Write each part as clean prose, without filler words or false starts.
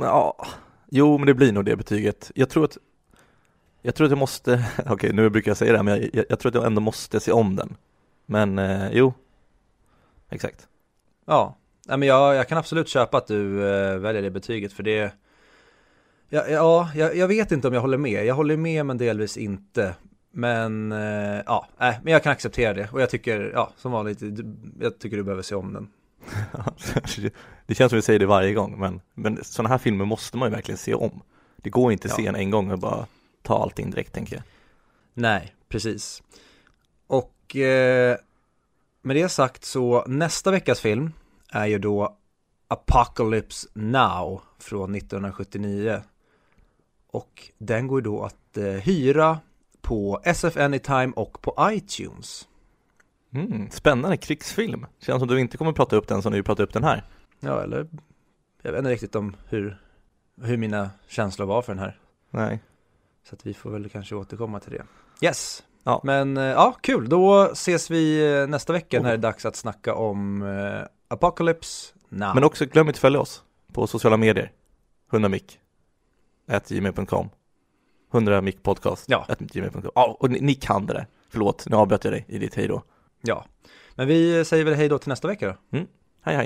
Ja. Jo, men det blir nog det betyget. Jag tror att jag måste... Okej, nu brukar jag säga det här, men jag tror att jag ändå måste se om den. Men jo, exakt. Ja, men jag kan absolut köpa att du väljer det betyget, för det... Jag vet inte om jag håller med. Jag håller med, men delvis inte. Men men jag kan acceptera det. Och jag tycker, som vanligt, jag tycker du behöver se om den. Det känns som vi säger det varje gång, men sådana här filmer måste man ju verkligen se om. Det går inte att se en gång och bara ta allting direkt, tänker jag. Nej, precis. Och med det sagt, så nästa veckas film är ju då Apocalypse Now från 1979. Och den går då att hyra på SF Anytime och på iTunes. Spännande krigsfilm. Känns som du inte kommer prata upp den som du pratar upp den här. Ja, eller jag vet inte riktigt om hur mina känslor var för den här. Nej. Så att vi får väl kanske återkomma till det. Yes. Ja. Men kul. Då ses vi nästa vecka när det är dags att snacka om Apocalypse Now. Men också glöm inte att följa oss på sociala medier. 100mic@gmail.com. 100 Mic Podcast. Ja. Och ni kan det där. Förlåt, nu avbröt jag dig i ditt hej då. Ja, men vi säger väl hej då till nästa vecka då. Hej hej.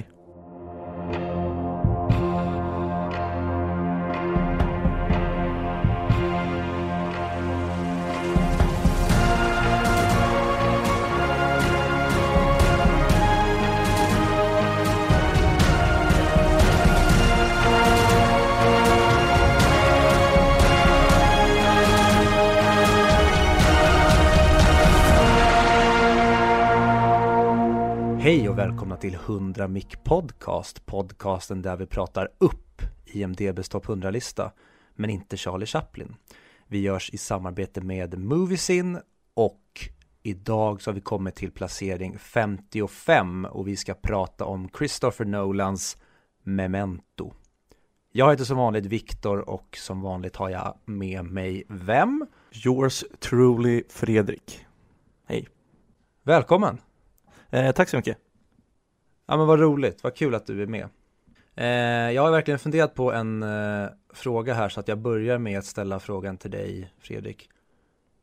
Hej och välkomna till 100 Mic Podcast, podcasten där vi pratar upp IMDb's topp 100-lista, men inte Charlie Chaplin. Vi görs i samarbete med Moviesin, och idag så har vi kommit till placering 55 och vi ska prata om Christopher Nolans Memento. Jag heter som vanligt Viktor, och som vanligt har jag med mig vem? Yours truly, Fredrik. Hej. Välkommen. Tack så mycket. Ja, men vad roligt, vad kul att du är med. Jag har verkligen funderat på en fråga här, så att jag börjar med att ställa frågan till dig, Fredrik.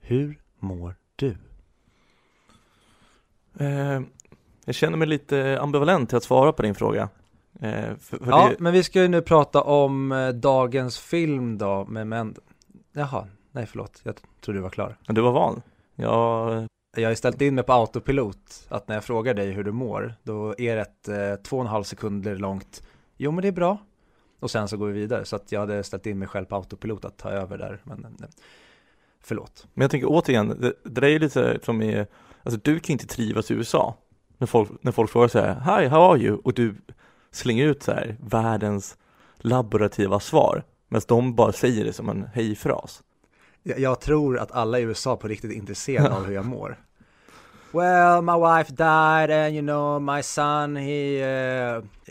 Hur mår du? Jag känner mig lite ambivalent till att svara på din fråga. Men vi ska ju nu prata om dagens film då. Men... Jaha, nej förlåt, jag trodde du var klar. Men du var van. Jag har ställt in mig på autopilot, att när jag frågar dig hur du mår, då är det ett 2,5 sekunder långt. Jo, men det är bra. Och sen så går vi vidare. Så att jag hade ställt in mig själv på autopilot att ta över där. Men nej. Förlåt. Men jag tänker återigen, det där är lite som är... Alltså, du kan inte trivas i USA. När folk frågar så här, hi, how are you? Och du slänger ut så här världens laborativa svar. Medan de bara säger det som en hejfras. Jag tror att alla i USA på riktigt är intresserade av hur jag mår. Well, my wife died and you know my son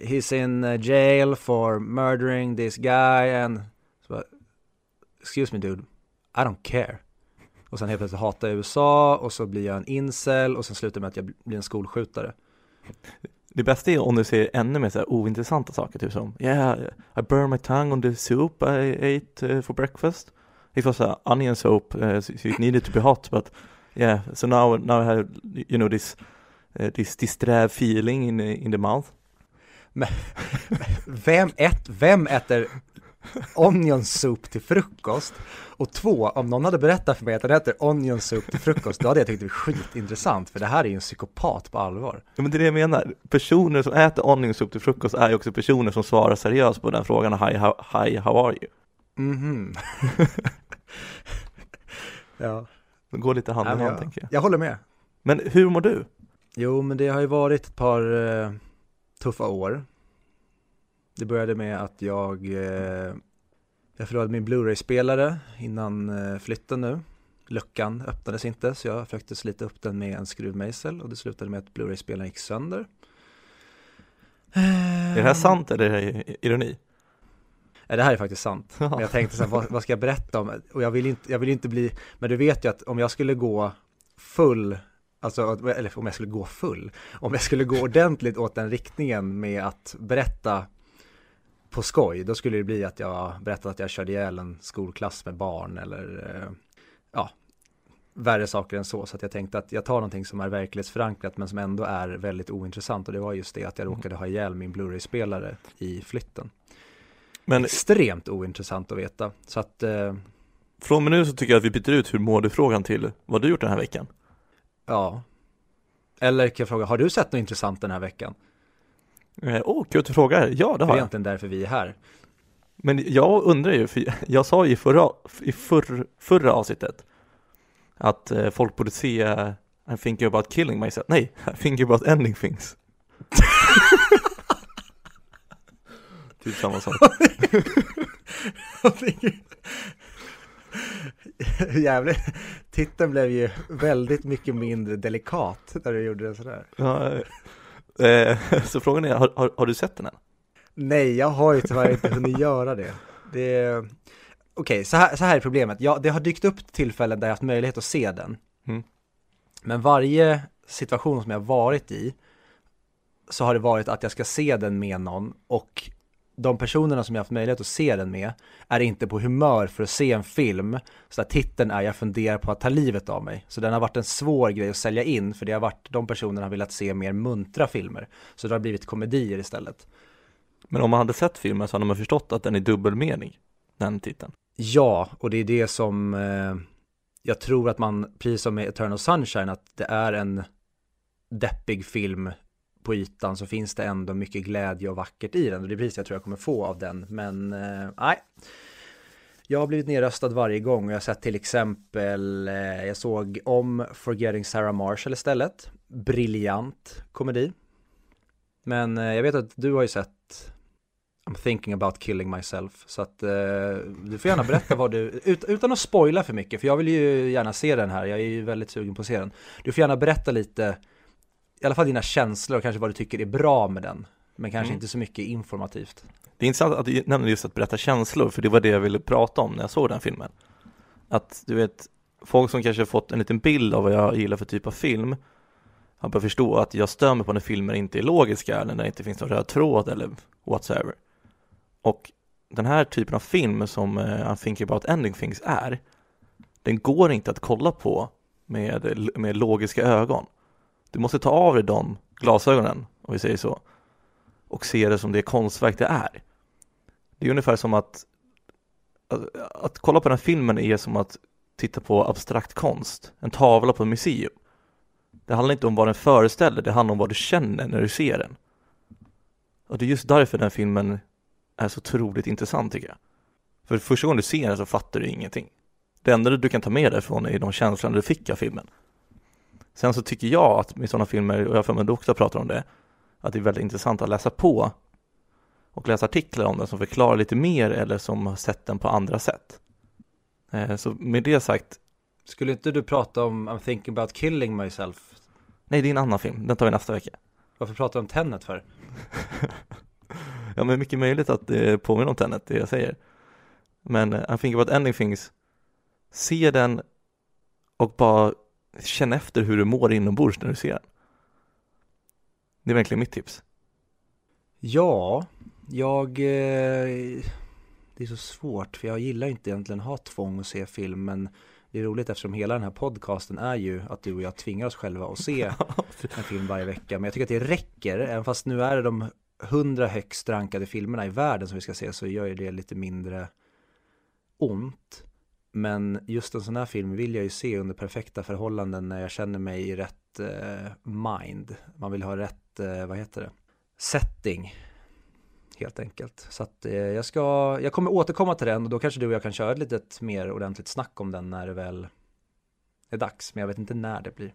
he's in jail for murdering this guy and so, excuse me dude, I don't care. Och sen helt plötsligt hatar jag USA, och så blir jag en incel, och sen slutar med att jag blir en skolskjutare. Det bästa är om du ser ännu mer så här ointressanta saker, typ som yeah, I burned my tongue on the soup I ate for breakfast. It was onion soap, so it needed to be hot, but yeah. So now I have, you know, this dräv feeling in the mouth. Men, vem äter onion soup till frukost? Och två, om någon hade berättat för mig att han äter onion soup till frukost, då hade jag tyckt det var skitintressant, för det här är ju en psykopat på allvar. Ja, men det är det jag menar. Personer som äter onion soup till frukost är ju också personer som svarar seriöst på den frågan. Hi, how are you? Mhm. Ja. Det går lite hand i hand, tänker jag. Jag håller med. Men hur mår du? Jo, men det har ju varit ett par tuffa år. Det började med att jag förlorade min Blu-ray-spelare innan flytten nu. Luckan öppnades inte, så jag försökte slita upp den med en skruvmejsel, och det slutade med att Blu-ray-spelaren gick sönder. Är det här sant eller är det ironi? Det här är faktiskt sant. Men jag tänkte så här, vad ska jag berätta om? Och jag vill inte bli... Men du vet ju att om jag skulle gå full... Alltså, eller om jag skulle gå full. Om jag skulle gå ordentligt åt den riktningen med att berätta på skoj, då skulle det bli att jag berättade att jag körde ihjäl en skolklass med barn eller ja, värre saker än så. Så att jag tänkte att jag tar någonting som är verklighetsförankrat men som ändå är väldigt ointressant, och det var just det att jag råkade ha ihjäl min Blu-ray-spelare i flytten. Men extremt ointressant att veta. Så att, från och med nu så tycker jag att vi byter ut hur mår du-frågan till vad du gjort den här veckan. Ja. Eller kan jag fråga, har du sett något intressant den här veckan? Kul att du frågar. Ja, det har jag. Det är egentligen därför vi är här. Men jag undrar ju, för jag sa ju förra avsnittet att folk borde se I'm thinking about killing myself. Nej, I'm thinking about ending things. Typ samma sak. Jävligt. Titeln blev ju väldigt mycket mindre delikat när du gjorde den sådär. Ja, så frågan är, har du sett den än? Nej, jag har ju tyvärr inte hunnit göra det. Okej, så här är problemet. Det har dykt upp tillfällen där jag haft möjlighet att se den. Mm. Men varje situation som jag varit i så har det varit att jag ska se den med någon, och de personerna som jag haft möjlighet att se den med är inte på humör för att se en film. Så att titeln är jag funderar på att ta livet av mig. Så den har varit en svår grej att sälja in, för det har varit de personerna har velat se mer muntra filmer. Så det har blivit komedier istället. Men om man hade sett filmen så hade man förstått att den är dubbelmening, den titeln. Ja, och det är det som jag tror att man, precis som med Eternal Sunshine, att det är en deppig film på ytan, så finns det ändå mycket glädje och vackert i den. Och det är precis jag tror jag kommer få av den. Men nej. Jag har blivit nerröstad varje gång. Och jag har sett till exempel jag såg om Forgetting Sarah Marshall istället. Briljant komedi. Men jag vet att du har ju sett I'm thinking about killing myself. Så att du får gärna berätta vad du... Utan att spoila för mycket. För jag vill ju gärna se den här. Jag är ju väldigt sugen på att se den. Du får gärna berätta lite... I alla fall dina känslor och kanske vad du tycker är bra med den. Men kanske inte så mycket informativt. Det är intressant att du nämnde just att berätta känslor. För det var det jag ville prata om när jag såg den filmen. Att du vet, folk som kanske fått en liten bild av vad jag gillar för typ av film. Har börjat förstå att jag stör mig på när filmer inte är logiska. Eller när det inte finns någon röd tråd eller whatsoever. Och den här typen av film som I'm thinking about ending things är. Den går inte att kolla på med logiska ögon. Du måste ta av dig de glasögonen, om vi säger så. Och se det som det konstverk det är. Det är ungefär som att kolla på den här filmen är som att titta på abstrakt konst. En tavla på ett museum. Det handlar inte om vad den föreställer. Det handlar om vad du känner när du ser den. Och det är just därför den filmen är så otroligt intressant, tycker jag. För första gången du ser den så fattar du ingenting. Det enda du kan ta med därifrån är de känslorna du fick av filmen. Sen så tycker jag att med sådana filmer, och jag för mig också pratar om det, att det är väldigt intressant att läsa på och läsa artiklar om den som förklarar lite mer eller som har sett den på andra sätt. Så med det sagt... Skulle inte du prata om I'm thinking about killing myself? Nej, det är en annan film. Den tar vi nästa vecka. Varför pratar du om Tenet för? Ja, men mycket möjligt att det påminner om Tenet, det jag säger. Men I'm thinking about ending things. Se den och bara... Känn efter hur du mår inombords när du ser den. Det är verkligen mitt tips. Ja, det är så svårt, för jag gillar inte egentligen att ha tvång att se film, men det är roligt eftersom hela den här podcasten är ju att du och jag tvingar oss själva att se en film varje vecka. Men jag tycker att det räcker, även fast nu är det de 100 högst rankade filmerna i världen som vi ska se, så gör ju det lite mindre ont. Men just en sån här film vill jag ju se under perfekta förhållanden när jag känner mig i rätt mind. Man vill ha rätt, setting helt enkelt. Så att jag kommer återkomma till den, och då kanske du och jag kan köra ett litet mer ordentligt snack om den när det väl är dags. Men jag vet inte när det blir.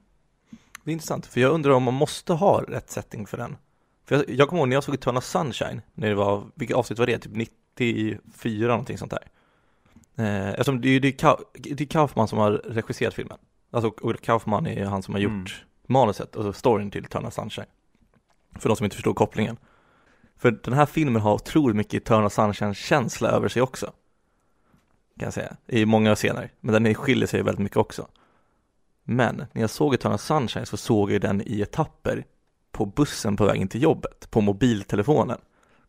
Det är intressant, för jag undrar om man måste ha rätt setting för den. För jag kommer ihåg när jag såg Eternal Sunshine, när det var, vilket avsnitt var det? Typ 94 någonting sånt där. Eftersom det är Kaufman som har regisserat filmen. Alltså, och Kaufman är han som har gjort manuset, alltså storyn till Eternal Sunshine. För de som inte förstår kopplingen. För den här filmen har otroligt mycket Eternal Sunshine-känsla över sig också, kan jag säga, i många scener. Men den skiljer sig väldigt mycket också. Men när jag såg Eternal Sunshine så såg jag den i etapper på bussen på vägen till jobbet, på mobiltelefonen.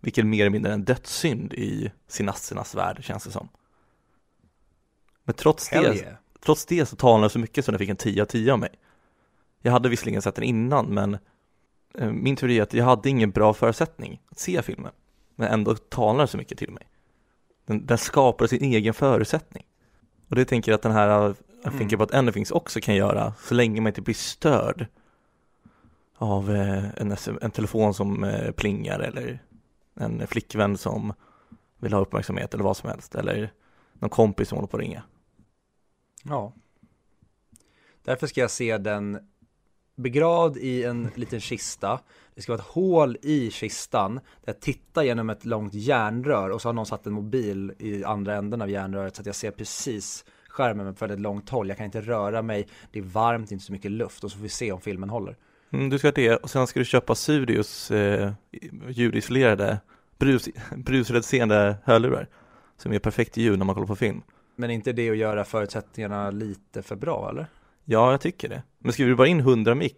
vilket mer eller mindre en dödssynd i sinasternas värld, känns det som. Men trots det så talade jag så mycket så den fick en 10/10 av mig. Jag hade visserligen sett den innan, men min teori är att jag hade ingen bra förutsättning att se filmen. Men ändå talade så mycket till mig. Den skapade sin egen förutsättning. Och det tänker jag att den här I Think About Anything också kan göra, så länge man inte blir störd av en telefon som plingar eller en flickvän som vill ha uppmärksamhet eller vad som helst, eller någon kompis som håller på att ringa. Ja. Därför ska jag se den begravd i en liten kista. Det ska vara ett hål i kistan där jag tittar genom ett långt järnrör, och så har någon satt en mobil i andra änden av järnröret så att jag ser precis skärmen för ett långt håll. Jag kan inte röra mig, det är varmt, inte så mycket luft, och så får vi se om filmen håller. Du ska det, och sen ska du köpa Studios ljudisolerade brusreducerande hörlurar som är perfekt ljud när man kollar på film. Men inte det att göra förutsättningarna lite för bra, eller? Ja, jag tycker det. Men skriver du bara in 100 mic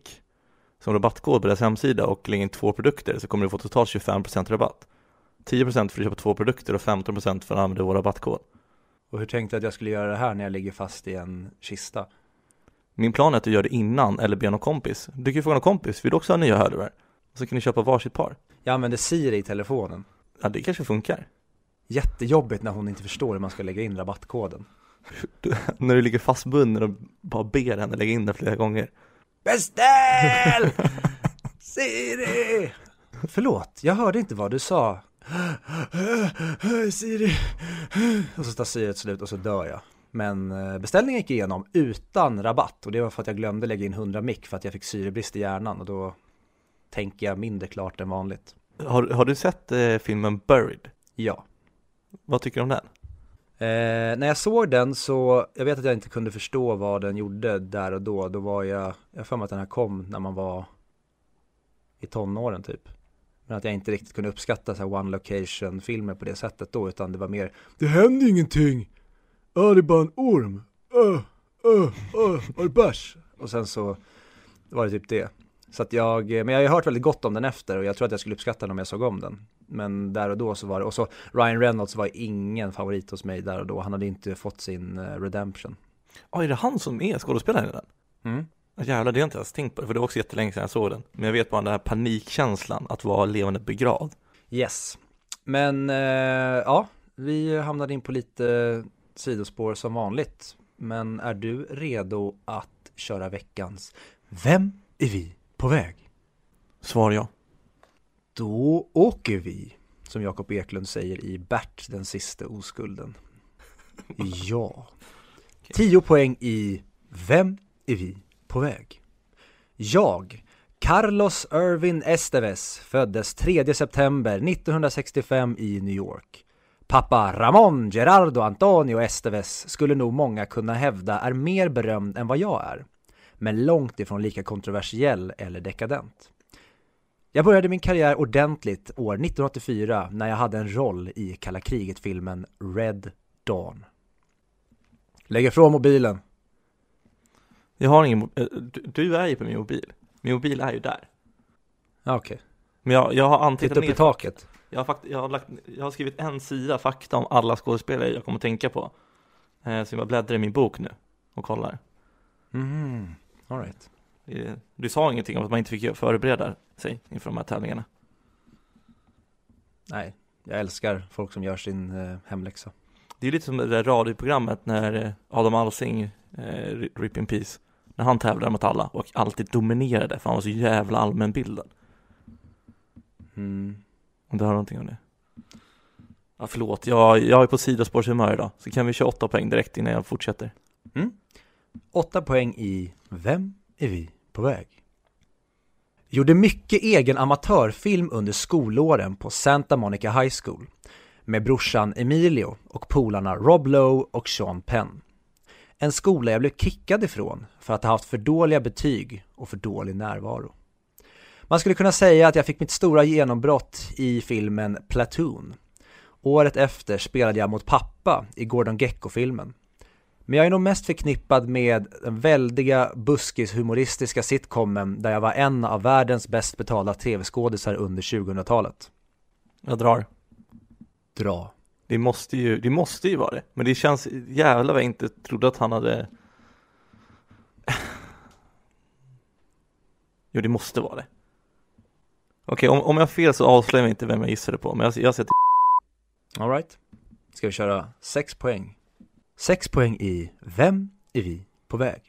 som rabattkod på deras hemsida och lägger in 2 produkter, så kommer du få totalt 25% rabatt. 10% för att köpa 2 produkter och 15% för att använda vår rabattkod. Och hur tänkte jag att jag skulle göra det här när jag ligger fast i en kista? Min plan är att du gör det innan, eller ber någon kompis. Du kan ju fråga någon kompis, vill du också ha nya hörlurar? Och så kan ni köpa varsitt par. Jag använder Siri i telefonen. Ja, det kanske funkar. Jättejobbigt när hon inte förstår hur man ska lägga in rabattkoden. När du ligger fastbunden och bara ber henne lägga in den flera gånger. Beställ! Siri! Förlåt, jag hörde inte vad du sa. Siri! Och så tar Siri ett slut och så dör jag. Men beställningen gick igenom utan rabatt. Och det var för att jag glömde lägga in 100 mic för att jag fick syrebrist i hjärnan. Och då tänker jag mindre klart än vanligt. Har du sett filmen Buried? Ja. Vad tycker du om den? När jag såg den så, jag vet att jag inte kunde förstå vad den gjorde där och då. Då var jag för mig att den här kom när man var i tonåren typ. Men att jag inte riktigt kunde uppskatta så här one location-filmer på det sättet då, utan det var mer, det händer ingenting. Det är bara en orm. Bärs. Och sen så var det typ det. Så att men jag har hört väldigt gott om den efter, och jag tror att jag skulle uppskatta den om jag såg om den. Men där och då så var det, och så Ryan Reynolds var ingen favorit hos mig där och då. Han hade inte fått sin redemption. Ja, är det han som är skådespelaren i den? Mm. Jävlar, det har jag inte ens tänkt på det, för det var också jättelänge sedan jag såg den. Men jag vet bara den här panikkänslan att vara levande begravd. Yes. Men vi hamnade in på lite sidospår som vanligt. Men är du redo att köra veckans Vem är vi på väg? Svar ja. Då åker vi, som Jakob Eklund säger i Bert den sista oskulden. Ja. 10 poäng i Vem är vi på väg? Jag, Carlos Irvin Esteves, föddes 3 september 1965 i New York. Pappa Ramon Gerardo Antonio Esteves skulle nog många kunna hävda är mer berömd än vad jag är, men långt ifrån lika kontroversiell eller dekadent. Jag började min karriär ordentligt år 1984 när jag hade en roll i kalla kriget-filmen Red Dawn. Lägg ifrån mobilen. Jag har ingen du är ju på min mobil. Min mobil är ju där. Ja, okej. Okay. Men jag har antecknat upp i taket. Jag har skrivit en sida fakta om alla skådespelare jag kommer att tänka på. Så jag bläddrar i min bok nu och kollar. Mm, all right. Du sa ingenting om att man inte fick förbereda sig inför de här tävlingarna. Nej, jag älskar folk som gör sin hemläxa. Det är lite som det där radioprogrammet när Adam Alsing, Rip in Peace, när han tävlade mot alla och alltid dominerade för han var så jävla allmänbildad. Mm. Om du har någonting om det. Ja, förlåt, jag är på sidospårshumör idag. Så kan vi köra 8 poäng direkt innan jag fortsätter. Mm. 8 poäng i Vem är vi på väg? Gjorde mycket egen amatörfilm under skolåren på Santa Monica High School med brorsan Emilio och polarna Rob Lowe och Sean Penn. En skola jag blev kickad ifrån för att ha haft för dåliga betyg och för dålig närvaro. Man skulle kunna säga att jag fick mitt stora genombrott i filmen Platoon. Året efter spelade jag mot pappa i Gordon Gekko-filmen. Men jag är nog mest förknippad med den väldiga buskis-humoristiska sitcomen där jag var en av världens bäst betalda tv-skådisar under 2000-talet. Jag drar. Dra. Det måste ju vara det. Men det känns jävla vad jag inte trodde att han hade... Jo, det måste vara det. Okej, om jag har fel så avslöjar jag inte vem jag gissade på. Men jag sätter... All right. Ska vi köra 6 poäng. 6 poäng i Vem är vi på väg?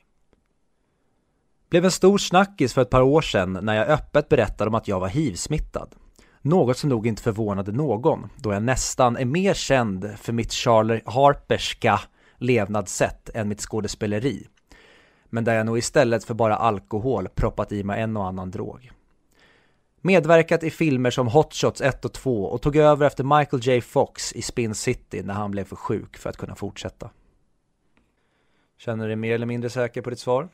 Blev en stor snackis för ett par år sedan när jag öppet berättade om att jag var HIV-smittad. Något som nog inte förvånade någon, då jag nästan är mer känd för mitt Charlie Harperska levnadssätt än mitt skådespeleri. Men där jag nog istället för bara alkohol proppat i mig en och annan drog. Medverkat i filmer som Hot Shots 1 och 2 och tog över efter Michael J. Fox i Spin City när han blev för sjuk för att kunna fortsätta. Känner du dig mer eller mindre säker på ditt svar?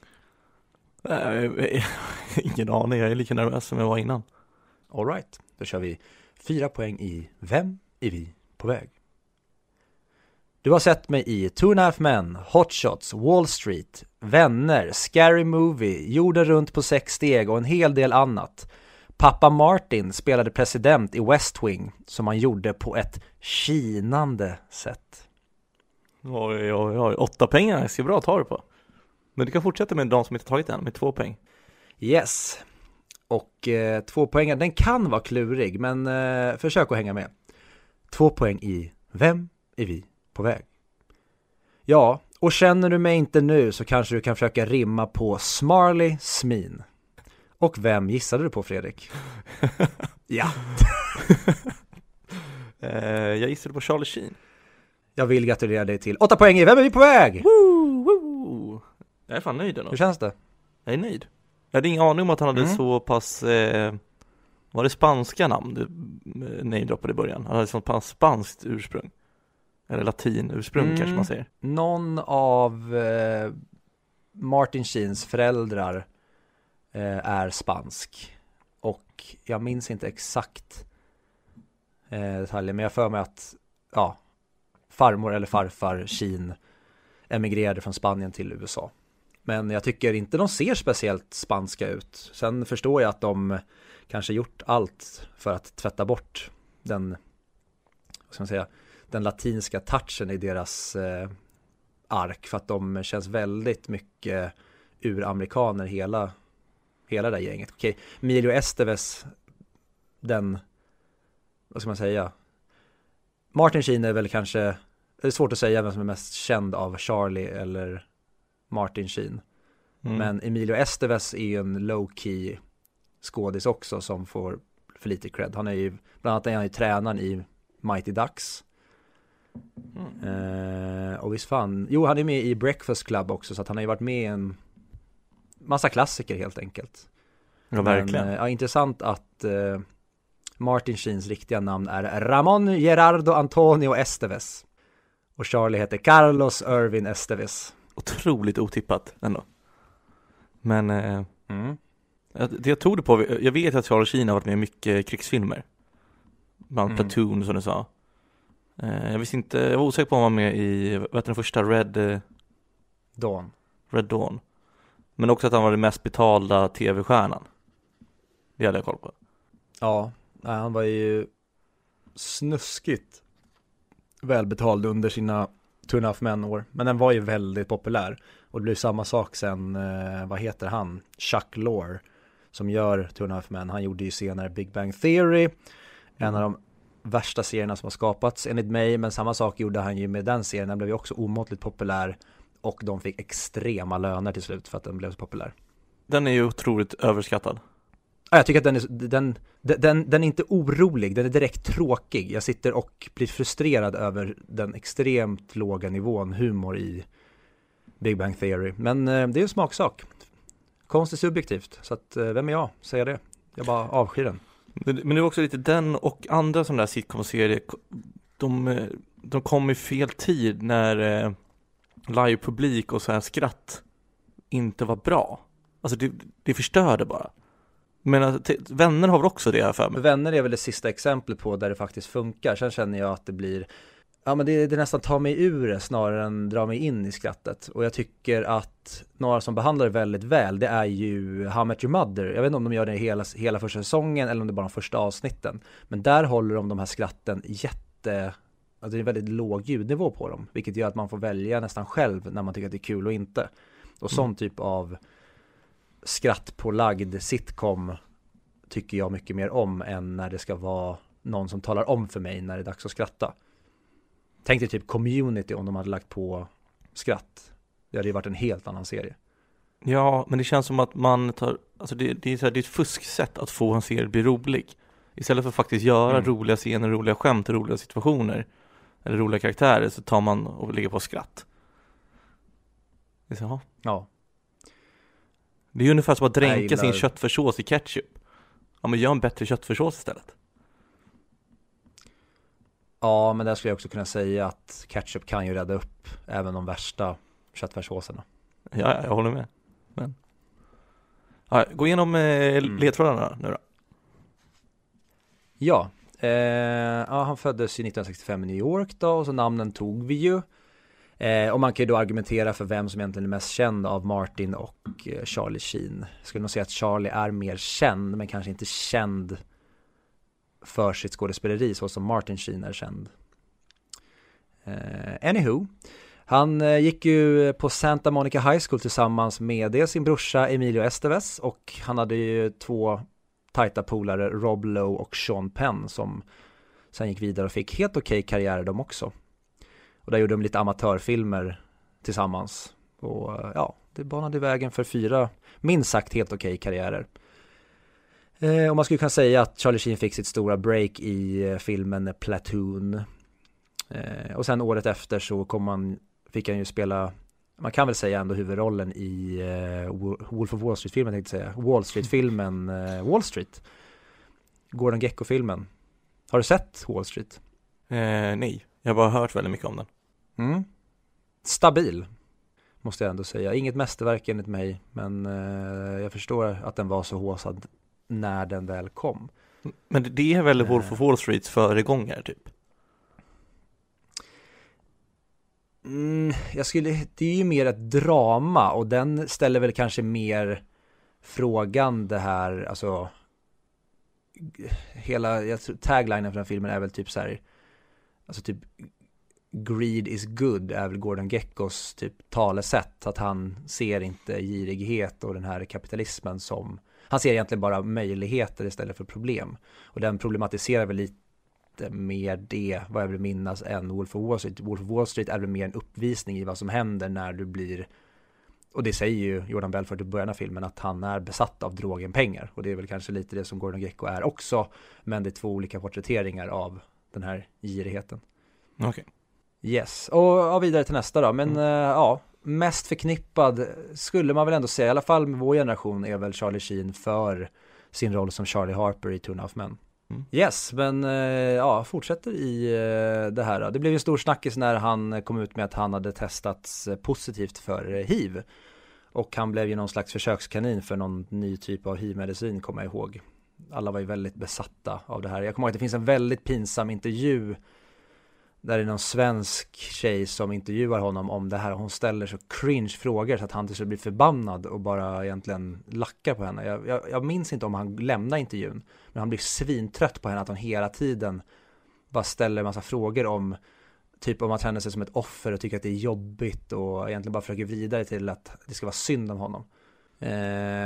Ingen aning, jag är lika nervös som jag var innan. All right, då kör vi 4 poäng i Vem är vi på väg? Du har sett mig i Two and a Half Men, Hot Shots, Wall Street, Vänner, Scary Movie, Jorden runt på 6 steg och en hel del annat. Pappa Martin spelade president i West Wing som han gjorde på ett kinande sätt. Oj, oj, oj. 8 pengar, det ser bra att ta det på. Men du kan fortsätta med de som inte tagit den med 2 poäng. Yes. Och 2 poäng, den kan vara klurig, men försök att hänga med. 2 poäng i Vem är vi på väg? Ja, och känner du mig inte nu så kanske du kan försöka rimma på Smarley Smin. Och vem gissade du på, Fredrik? Ja. Jag gissade på Charlie Sheen. Jag vill gratulera dig till 8 poäng i Vem är vi på väg? Woo, woo. Jag är fan nöjd ändå. Hur känns det? Jag är nöjd. Jag hade ingen aning om att han hade så pass... var det spanska namn du namedroppade i början? Han hade så pass spanskt ursprung. Eller latin ursprung kanske man säger. Någon av Martin Sheens föräldrar är spansk. Och jag minns inte exakt detaljer, men jag för mig att farmor eller farfar Sheen emigrerade från Spanien till USA. Men jag tycker inte de ser speciellt spanska ut. Sen förstår jag att de kanske gjort allt för att tvätta bort den, vad ska man säga, den latinska touchen i deras ark, för att de känns väldigt mycket uramerikaner hela det gänget. Okej, Emilio Estevez, den, vad ska man säga, Martin Sheen är väl kanske, det är svårt att säga vem som är mest känd av Charlie eller Martin Sheen. Men Emilio Estevez är ju en low-key skådis också som får för lite cred. Han är ju, bland annat är han ju tränaren i Mighty Ducks. Och visst fan, jo, han är med i Breakfast Club också, så att han har ju varit med i en massa klassiker helt enkelt. Ja, verkligen. Men, intressant att Martin Sheens riktiga namn är Ramon Gerardo Antonio Estevez. Och Charlie heter Carlos Irvin Estevez. Otroligt otippat ändå. Men det jag tog det på, jag vet att Charlie Sheen har varit med i mycket krigsfilmer. Bland Platoon som du sa. Jag visste inte, jag var osäker på om han var med i den första Red Dawn. Men också att han var den mest betalda tv-stjärnan. Det hade jag koll på. Ja, han var ju snuskigt välbetald under sina 2,5 år. Men den var ju väldigt populär. Och det blev samma sak sen, vad heter han? Chuck Lorre som gör 2,5 Men. Han gjorde ju senare Big Bang Theory. En av de värsta serierna som har skapats enligt mig. Men samma sak gjorde han ju med den serien. Den blev ju också omåttligt populär. Och de fick extrema löner till slut för att den blev så populär. Den är ju otroligt överskattad. Ja, jag tycker att den är inte orolig. Den är direkt tråkig. Jag sitter och blir frustrerad över den extremt låga nivån humor i Big Bang Theory. Men det är en smaksak. Konst är subjektivt. Så att, vem är jag? Säger det. Jag bara avskyr den. Men det var också lite den och andra sådana där sitcom-serier. De kom i fel tid när... live-publik och så här skratt inte var bra. Alltså det förstörde bara. Men Vänner har väl också det här för mig. Vänner är väl det sista exemplet på där det faktiskt funkar. Sen känner jag att det blir Ja, men det nästan tar mig ur det snarare än drar mig in i skrattet. Och jag tycker att några som behandlar det väldigt väl, det är ju How I Met Your Mother. Jag vet inte om de gör det hela första säsongen eller om det är bara de första avsnitten. Men där håller de här skratten alltså det är en väldigt låg ljudnivå på dem. Vilket gör att man får välja nästan själv när man tycker att det är kul och inte. Och sån typ av skrattpålagd sitcom tycker jag mycket mer om än när det ska vara någon som talar om för mig när det är dags att skratta. Tänk dig typ Community om de hade lagt på skratt. Det hade ju varit en helt annan serie. Ja, men det känns som att man tar... Alltså det är ett fusksätt att få en serie bli rolig. Istället för att faktiskt göra roliga scener, roliga skämt, roliga situationer eller roliga karaktärer så tar man och lägger på skratt. Det är, ja. Det är ju ungefär som att dränka sin köttfärssås i ketchup. Ja, men gör en bättre köttfärssås istället. Ja, men där skulle jag också kunna säga att ketchup kan ju rädda upp även de värsta köttfärssåserna. Ja, jag håller med. Men... Ja, gå igenom ledtrådarna nu då. Ja. Han föddes ju 1965 i New York då, och så namnen tog vi ju. Och man kan ju då argumentera för vem som egentligen är mest känd av Martin och Charlie Sheen. Jag skulle nog säga att Charlie är mer känd, men kanske inte känd för sitt skådespeleri så som Martin Sheen är känd. Anywho, han gick ju på Santa Monica High School tillsammans med sin brorsa Emilio Estevez, och han hade ju två tajta polare, Rob Lowe och Sean Penn, som sen gick vidare och fick helt okej karriärer de också. Och där gjorde de lite amatörfilmer tillsammans. Och ja, det banade vägen för 4 minst sagt helt okej karriärer. Och man skulle kunna säga att Charlie Sheen fick sitt stora break i filmen Platoon. Och sen året efter så fick han ju spela, man kan väl säga ändå huvudrollen i Wolf of Wall Street-filmen, tänkte jag säga. Wall Street-filmen, Wall Street. Gordon Gekko-filmen. Har du sett Wall Street? Nej, jag har bara hört väldigt mycket om den. Stabil, måste jag ändå säga. Inget mästerverk enligt mig, men jag förstår att den var så håsad när den väl kom. Men det är väl Wolf of Wall Streets föregångare typ? Det är ju mer ett drama, och den ställer väl kanske mer frågan det här, alltså hela taglinen för den filmen är väl typ så här, alltså typ greed is good är väl Gordon Gekkos typ talesätt, att han ser inte girighet och den här kapitalismen som, han ser egentligen bara möjligheter istället för problem. Och den problematiserar väl lite mer det, vad jag vill minnas, än Wolf of Wall Street. Wolf of Wall Street är väl mer en uppvisning i vad som händer när du blir, och det säger ju Jordan Belfort i början av filmen, att han är besatt av drogen pengar. Och det är väl kanske lite det som Gordon Gekko är också, men det är 2 olika porträtteringar av den här girigheten. Okej. Okay. Yes, och vidare till nästa då. Men ja, mest förknippad skulle man väl ändå säga, i alla fall med vår generation, är väl Charlie Sheen för sin roll som Charlie Harper i Two and a Half Men. Yes, men ja, fortsätter i det här då. Det blev ju en stor snackis när han kom ut med att han hade testats positivt för HIV. Och han blev ju någon slags försökskanin för någon ny typ av HIV-medicin, kommer jag ihåg. Alla var ju väldigt besatta av det här. Jag kommer ihåg att det finns en väldigt pinsam intervju där det är någon svensk tjej som intervjuar honom om det här. Hon ställer så cringe frågor så att han till slut blir förbannad och bara egentligen lackar på henne. Jag minns inte om han lämnar intervjun, men han blir svintrött på henne att hon hela tiden bara ställer en massa frågor om typ om att han känner sig som ett offer och tycker att det är jobbigt och egentligen bara försöker vrida det till att det ska vara synd om honom.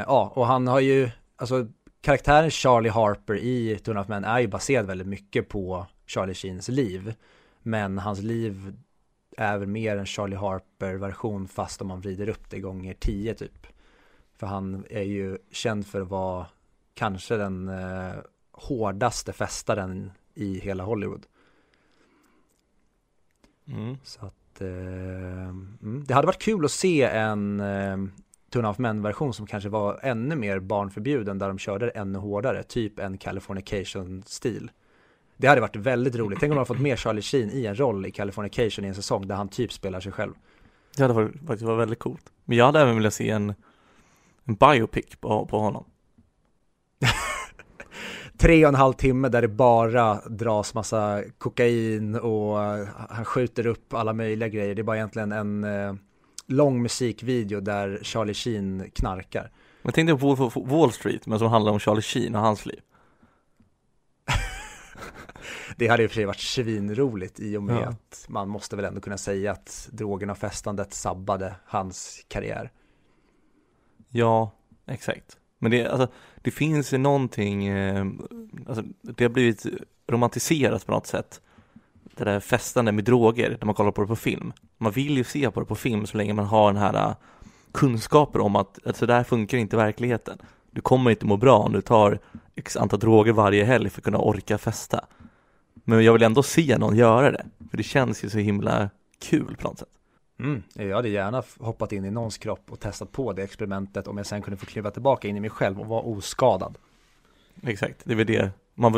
Ja, och han har ju, alltså karaktären Charlie Harper i Two and a Half Men är ju baserad väldigt mycket på Charlie Sheens liv. Men hans liv är väl mer en Charlie Harper-version, fast om man vrider upp det gånger 10 typ. För han är ju känd för att vara kanske den hårdaste festaren i hela Hollywood. Så att, det hade varit kul att se en Two and a Half Men-version som kanske var ännu mer barnförbjuden, där de körde ännu hårdare, typ en Californication-stil. Det hade varit väldigt roligt. Tänk om man hade fått med Charlie Sheen i en roll i Californication i en säsong där han typ spelar sig själv. Det hade faktiskt varit väldigt coolt. Men jag hade även velat se en biopic på honom. 3,5 timmar där det bara dras massa kokain och han skjuter upp alla möjliga grejer. Det är bara egentligen en lång musikvideo där Charlie Sheen knarkar. Men tänkte på Wall Street, men som handlar om Charlie Sheen och hans liv. Det hade ju för sig varit svinroligt i och med att man måste väl ändå kunna säga att drogerna och festandet sabbade hans karriär. Ja, exakt. Men det, alltså, det finns ju någonting, alltså, det har blivit romantiserat på något sätt. Det där festande med droger när man kollar på det på film. Man vill ju se på det på film så länge man har den här kunskapen om att så där funkar inte verkligheten. Du kommer inte må bra om du tar x antal droger varje helg för att kunna orka festa. Men jag vill ändå se någon göra det. För det känns ju så himla kul på något sätt. Mm. Jag hade gärna hoppat in i någons kropp och testat på det experimentet om jag sen kunde få kliva tillbaka in i mig själv och vara oskadad. Exakt, det är väl det.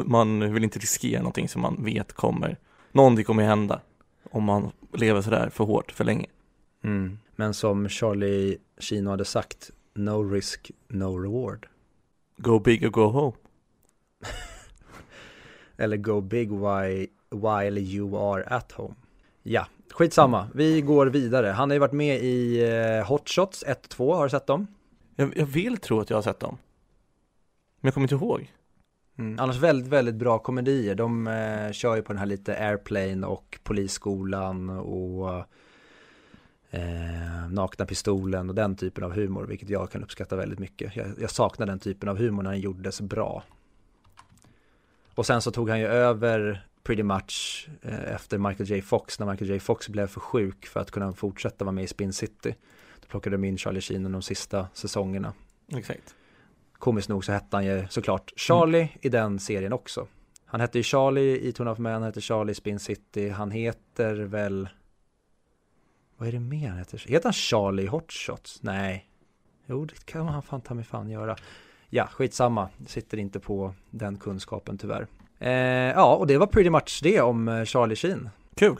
Man vill inte riskera någonting som man vet kommer. Någonting kommer hända om man lever sådär för hårt för länge. Mm. Men som Charlie Sheen hade sagt, no risk, no reward. Go big or go home. Eller go big while you are at home. Ja, skitsamma. Vi går vidare. Han har ju varit med i Hot Shots 1 och 2. Har du sett dem? Jag vill tro att jag har sett dem. Men jag kommer inte ihåg. Mm. Annars väldigt, väldigt bra komedier. De kör ju på den här lite Airplane och Polisskolan och Nakna pistolen och den typen av humor. Vilket jag kan uppskatta väldigt mycket. Jag saknar den typen av humor när han gjorde så bra. Och sen så tog han ju över pretty much efter Michael J. Fox när Michael J. Fox blev för sjuk för att kunna fortsätta vara med i Spin City. Då plockade de in Charlie Sheen de sista säsongerna. Exakt. Komiskt nog så hette han ju såklart Charlie i den serien också. Han hette ju Charlie i Two and a Half Men, han hette Charlie i Spin City. Han heter väl... Vad är det mer han heter? Heter han Charlie Hot Shots? Nej. Jo, det kan han fan göra. Ja, skitsamma. Sitter inte på den kunskapen tyvärr. Ja, och det var pretty much det om Charlie Sheen. Kul.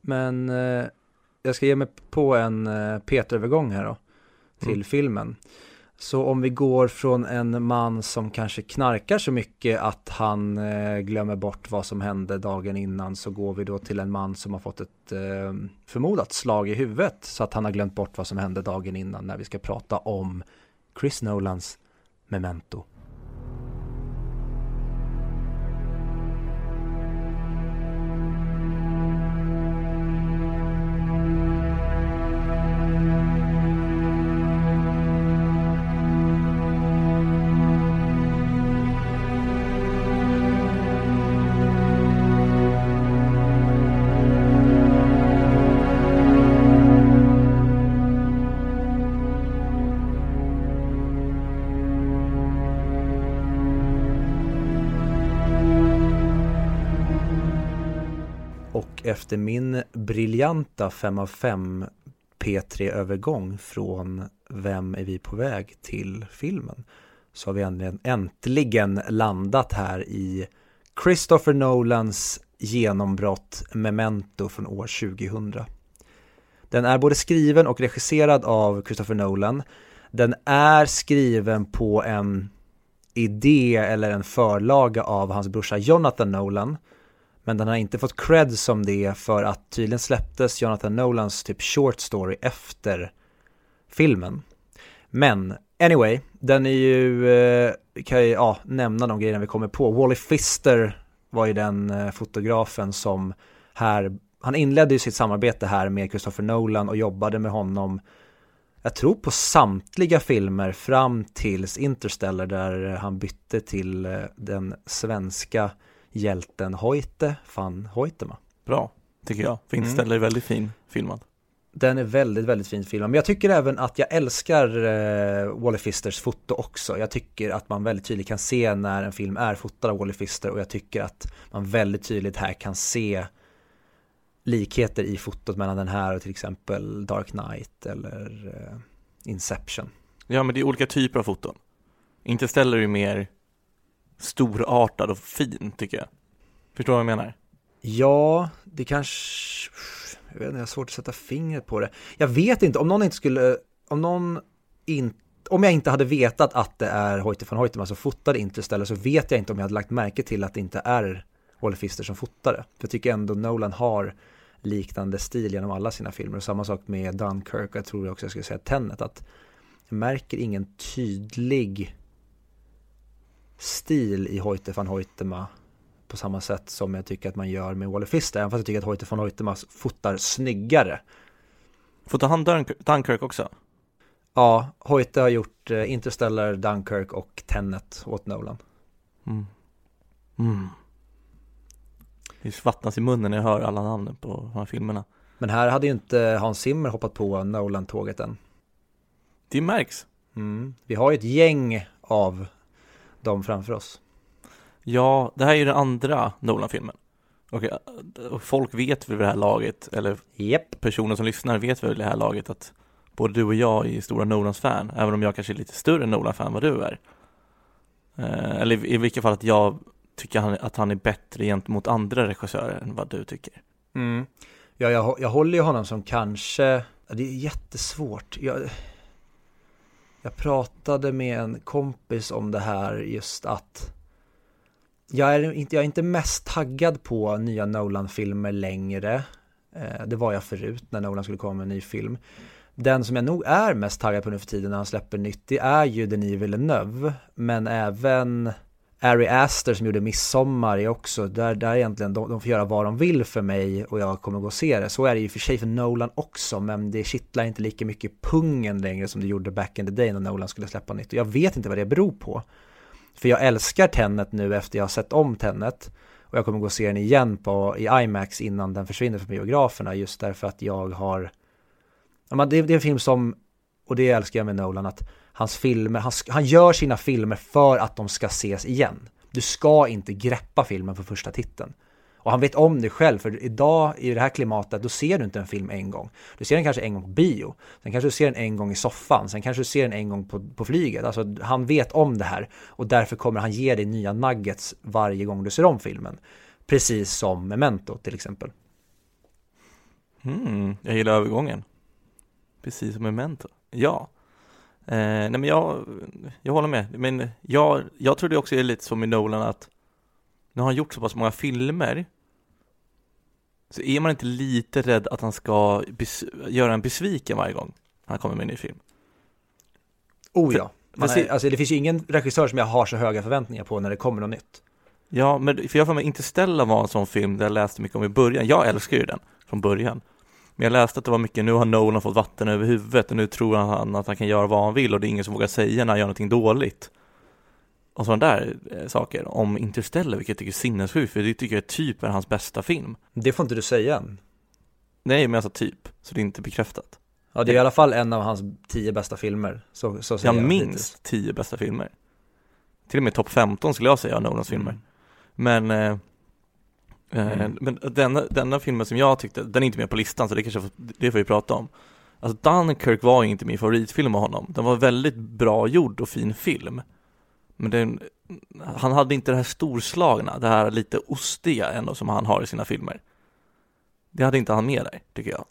Men jag ska ge mig på en petövergång här då till filmen. Så om vi går från en man som kanske knarkar så mycket att han glömmer bort vad som hände dagen innan, så går vi då till en man som har fått ett förmodat slag i huvudet så att han har glömt bort vad som hände dagen innan när vi ska prata om Chris Nolans Memento. Efter min briljanta 5 av 5 P3-övergång från Vem är vi på väg till filmen, så har vi äntligen landat här i Christopher Nolans genombrott Memento från år 2000. Den är både skriven och regisserad av Christopher Nolan. Den är skriven på en idé eller en förlaga av hans brorsa Jonathan Nolan. Men den har inte fått cred som det, för att tydligen släpptes Jonathan Nolans typ short story efter filmen. Men anyway, den är ju, kan jag nämna de grejerna vi kommer på. Wally Pfister var ju den fotografen som han inledde ju sitt samarbete här med Christopher Nolan och jobbade med honom, jag tror på samtliga filmer fram tills Interstellar där han bytte till den svenska hjälten Hoyte van Hoytema. Bra, tycker jag. För Interstellar är väldigt fin filmad. Den är väldigt, väldigt fin filmad. Men jag tycker även att jag älskar Wally Phisters foto också. Jag tycker att man väldigt tydligt kan se när en film är fotad av Wally Pfister, och jag tycker att man väldigt tydligt här kan se likheter i fotot mellan den här och till exempel Dark Knight eller Inception. Ja, men det är olika typer av foton. Interstellar är ju mer storartad och fin, tycker jag. Förstår vad jag menar? Ja, det kanske... Jag vet inte, jag har svårt att sätta fingret på det. Jag vet inte, om någon inte skulle... Om någon, in, om jag inte hade vetat att det är Hoyte van Hoytema som fotade Interstellar, så vet jag inte om jag hade lagt märke till att det inte är Wally Pfister som fotade. För jag tycker ändå Nolan har liknande stil genom alla sina filmer. Och samma sak med Dunkirk, och jag tror också jag skulle säga Tenet, att jag märker ingen tydlig stil i Hoyte van Hoytema på samma sätt som jag tycker att man gör med Wally Pfister, även fast jag tycker att Hoyte van Hoytema fotar snyggare. Fotar han Dunkirk också? Ja, Hoyte har gjort Interstellar, Dunkirk och Tenet åt Nolan. Mm. Mm. Det svattnas i munnen när jag hör alla namnen på de här filmerna. Men här hade ju inte Hans Zimmer hoppat på Nolan-tåget än. Det märks. Mm. Vi har ju ett gäng av dem framför oss. Ja, det här är ju den andra Nolan-filmen. Och folk vet väl det här laget, eller yep, personer som lyssnar vet väl det här laget att både du och jag är stora Nolans-fan, även om jag kanske är lite större Nolan-fan vad du är. Eller i vilket fall att jag tycker att han är bättre gentemot andra regissörer än vad du tycker. Mm. Ja, jag håller ju honom som kanske... Det är jättesvårt. Jag pratade med en kompis om det här, just att jag är inte mest taggad på nya Nolan-filmer längre. Det var jag förut när Nolan skulle komma med en ny film. Den som jag nog är mest taggad på nu för tiden när han släpper nytt, det är ju Denis Villeneuve, men även Ari Aster som gjorde Midsommar är också, där egentligen de får göra vad de vill för mig och jag kommer gå och se det. Så är det ju för sig för Nolan också, men det kittlar inte lika mycket pungen längre som det gjorde back in the day när Nolan skulle släppa nytt. Och jag vet inte vad det beror på. För jag älskar Tenet nu efter jag har sett om Tenet, och jag kommer gå och se den igen i IMAX innan den försvinner från biograferna, just därför att jag har... Det är en film som, och det älskar jag med Nolan, att hans filmer, han gör sina filmer för att de ska ses igen. Du ska inte greppa filmen för första titeln. Och han vet om det själv, för idag i det här klimatet, då ser du inte en film en gång. Du ser den kanske en gång på bio, sen kanske du ser den en gång i soffan, sen kanske du ser den en gång på flyget. Alltså, han vet om det här, och därför kommer han ge dig nya nuggets varje gång du ser om filmen. Precis som Memento till exempel. Jag gillar övergången. Precis som Memento. Ja. Nej, men jag håller med. Men jag tror det också är lite som i Nolan, att när han gjort så pass många filmer så är man inte lite rädd att han ska göra en besviken varje gång han kommer med en ny film. Oh ja. Alltså, det finns ju ingen regissör som jag har så höga förväntningar på när det kommer något nytt. Ja, men för jag får mig inte ställa var en sån film där jag läste mycket om i början. Jag älskar ju den från början. Men jag läste att det var mycket, nu har Nolan fått vatten över huvudet och nu tror han att han kan göra vad han vill och det är ingen som vågar säga när han gör någonting dåligt. Och sådana där saker om Interstellar, vilket jag tycker är sinnessjukt, för det tycker jag typ är hans bästa film. Det får inte du säga än. Nej, men alltså typ, så det är inte bekräftat. Ja, det är i alla fall en av hans 10 bästa filmer. Så säger jag minst 10 bästa filmer. Till och med topp 15 skulle jag säga av Nolans filmer. Men... Men denna filmen som jag tyckte, den är inte med på listan, så det kanske det får vi prata om. Alltså Dunkirk var ju inte min favoritfilm av honom. Den var väldigt bra gjord och fin film. Men han hade inte det här storslagna, det här lite ostiga ändå som han har i sina filmer. Det hade inte han med där, tycker jag.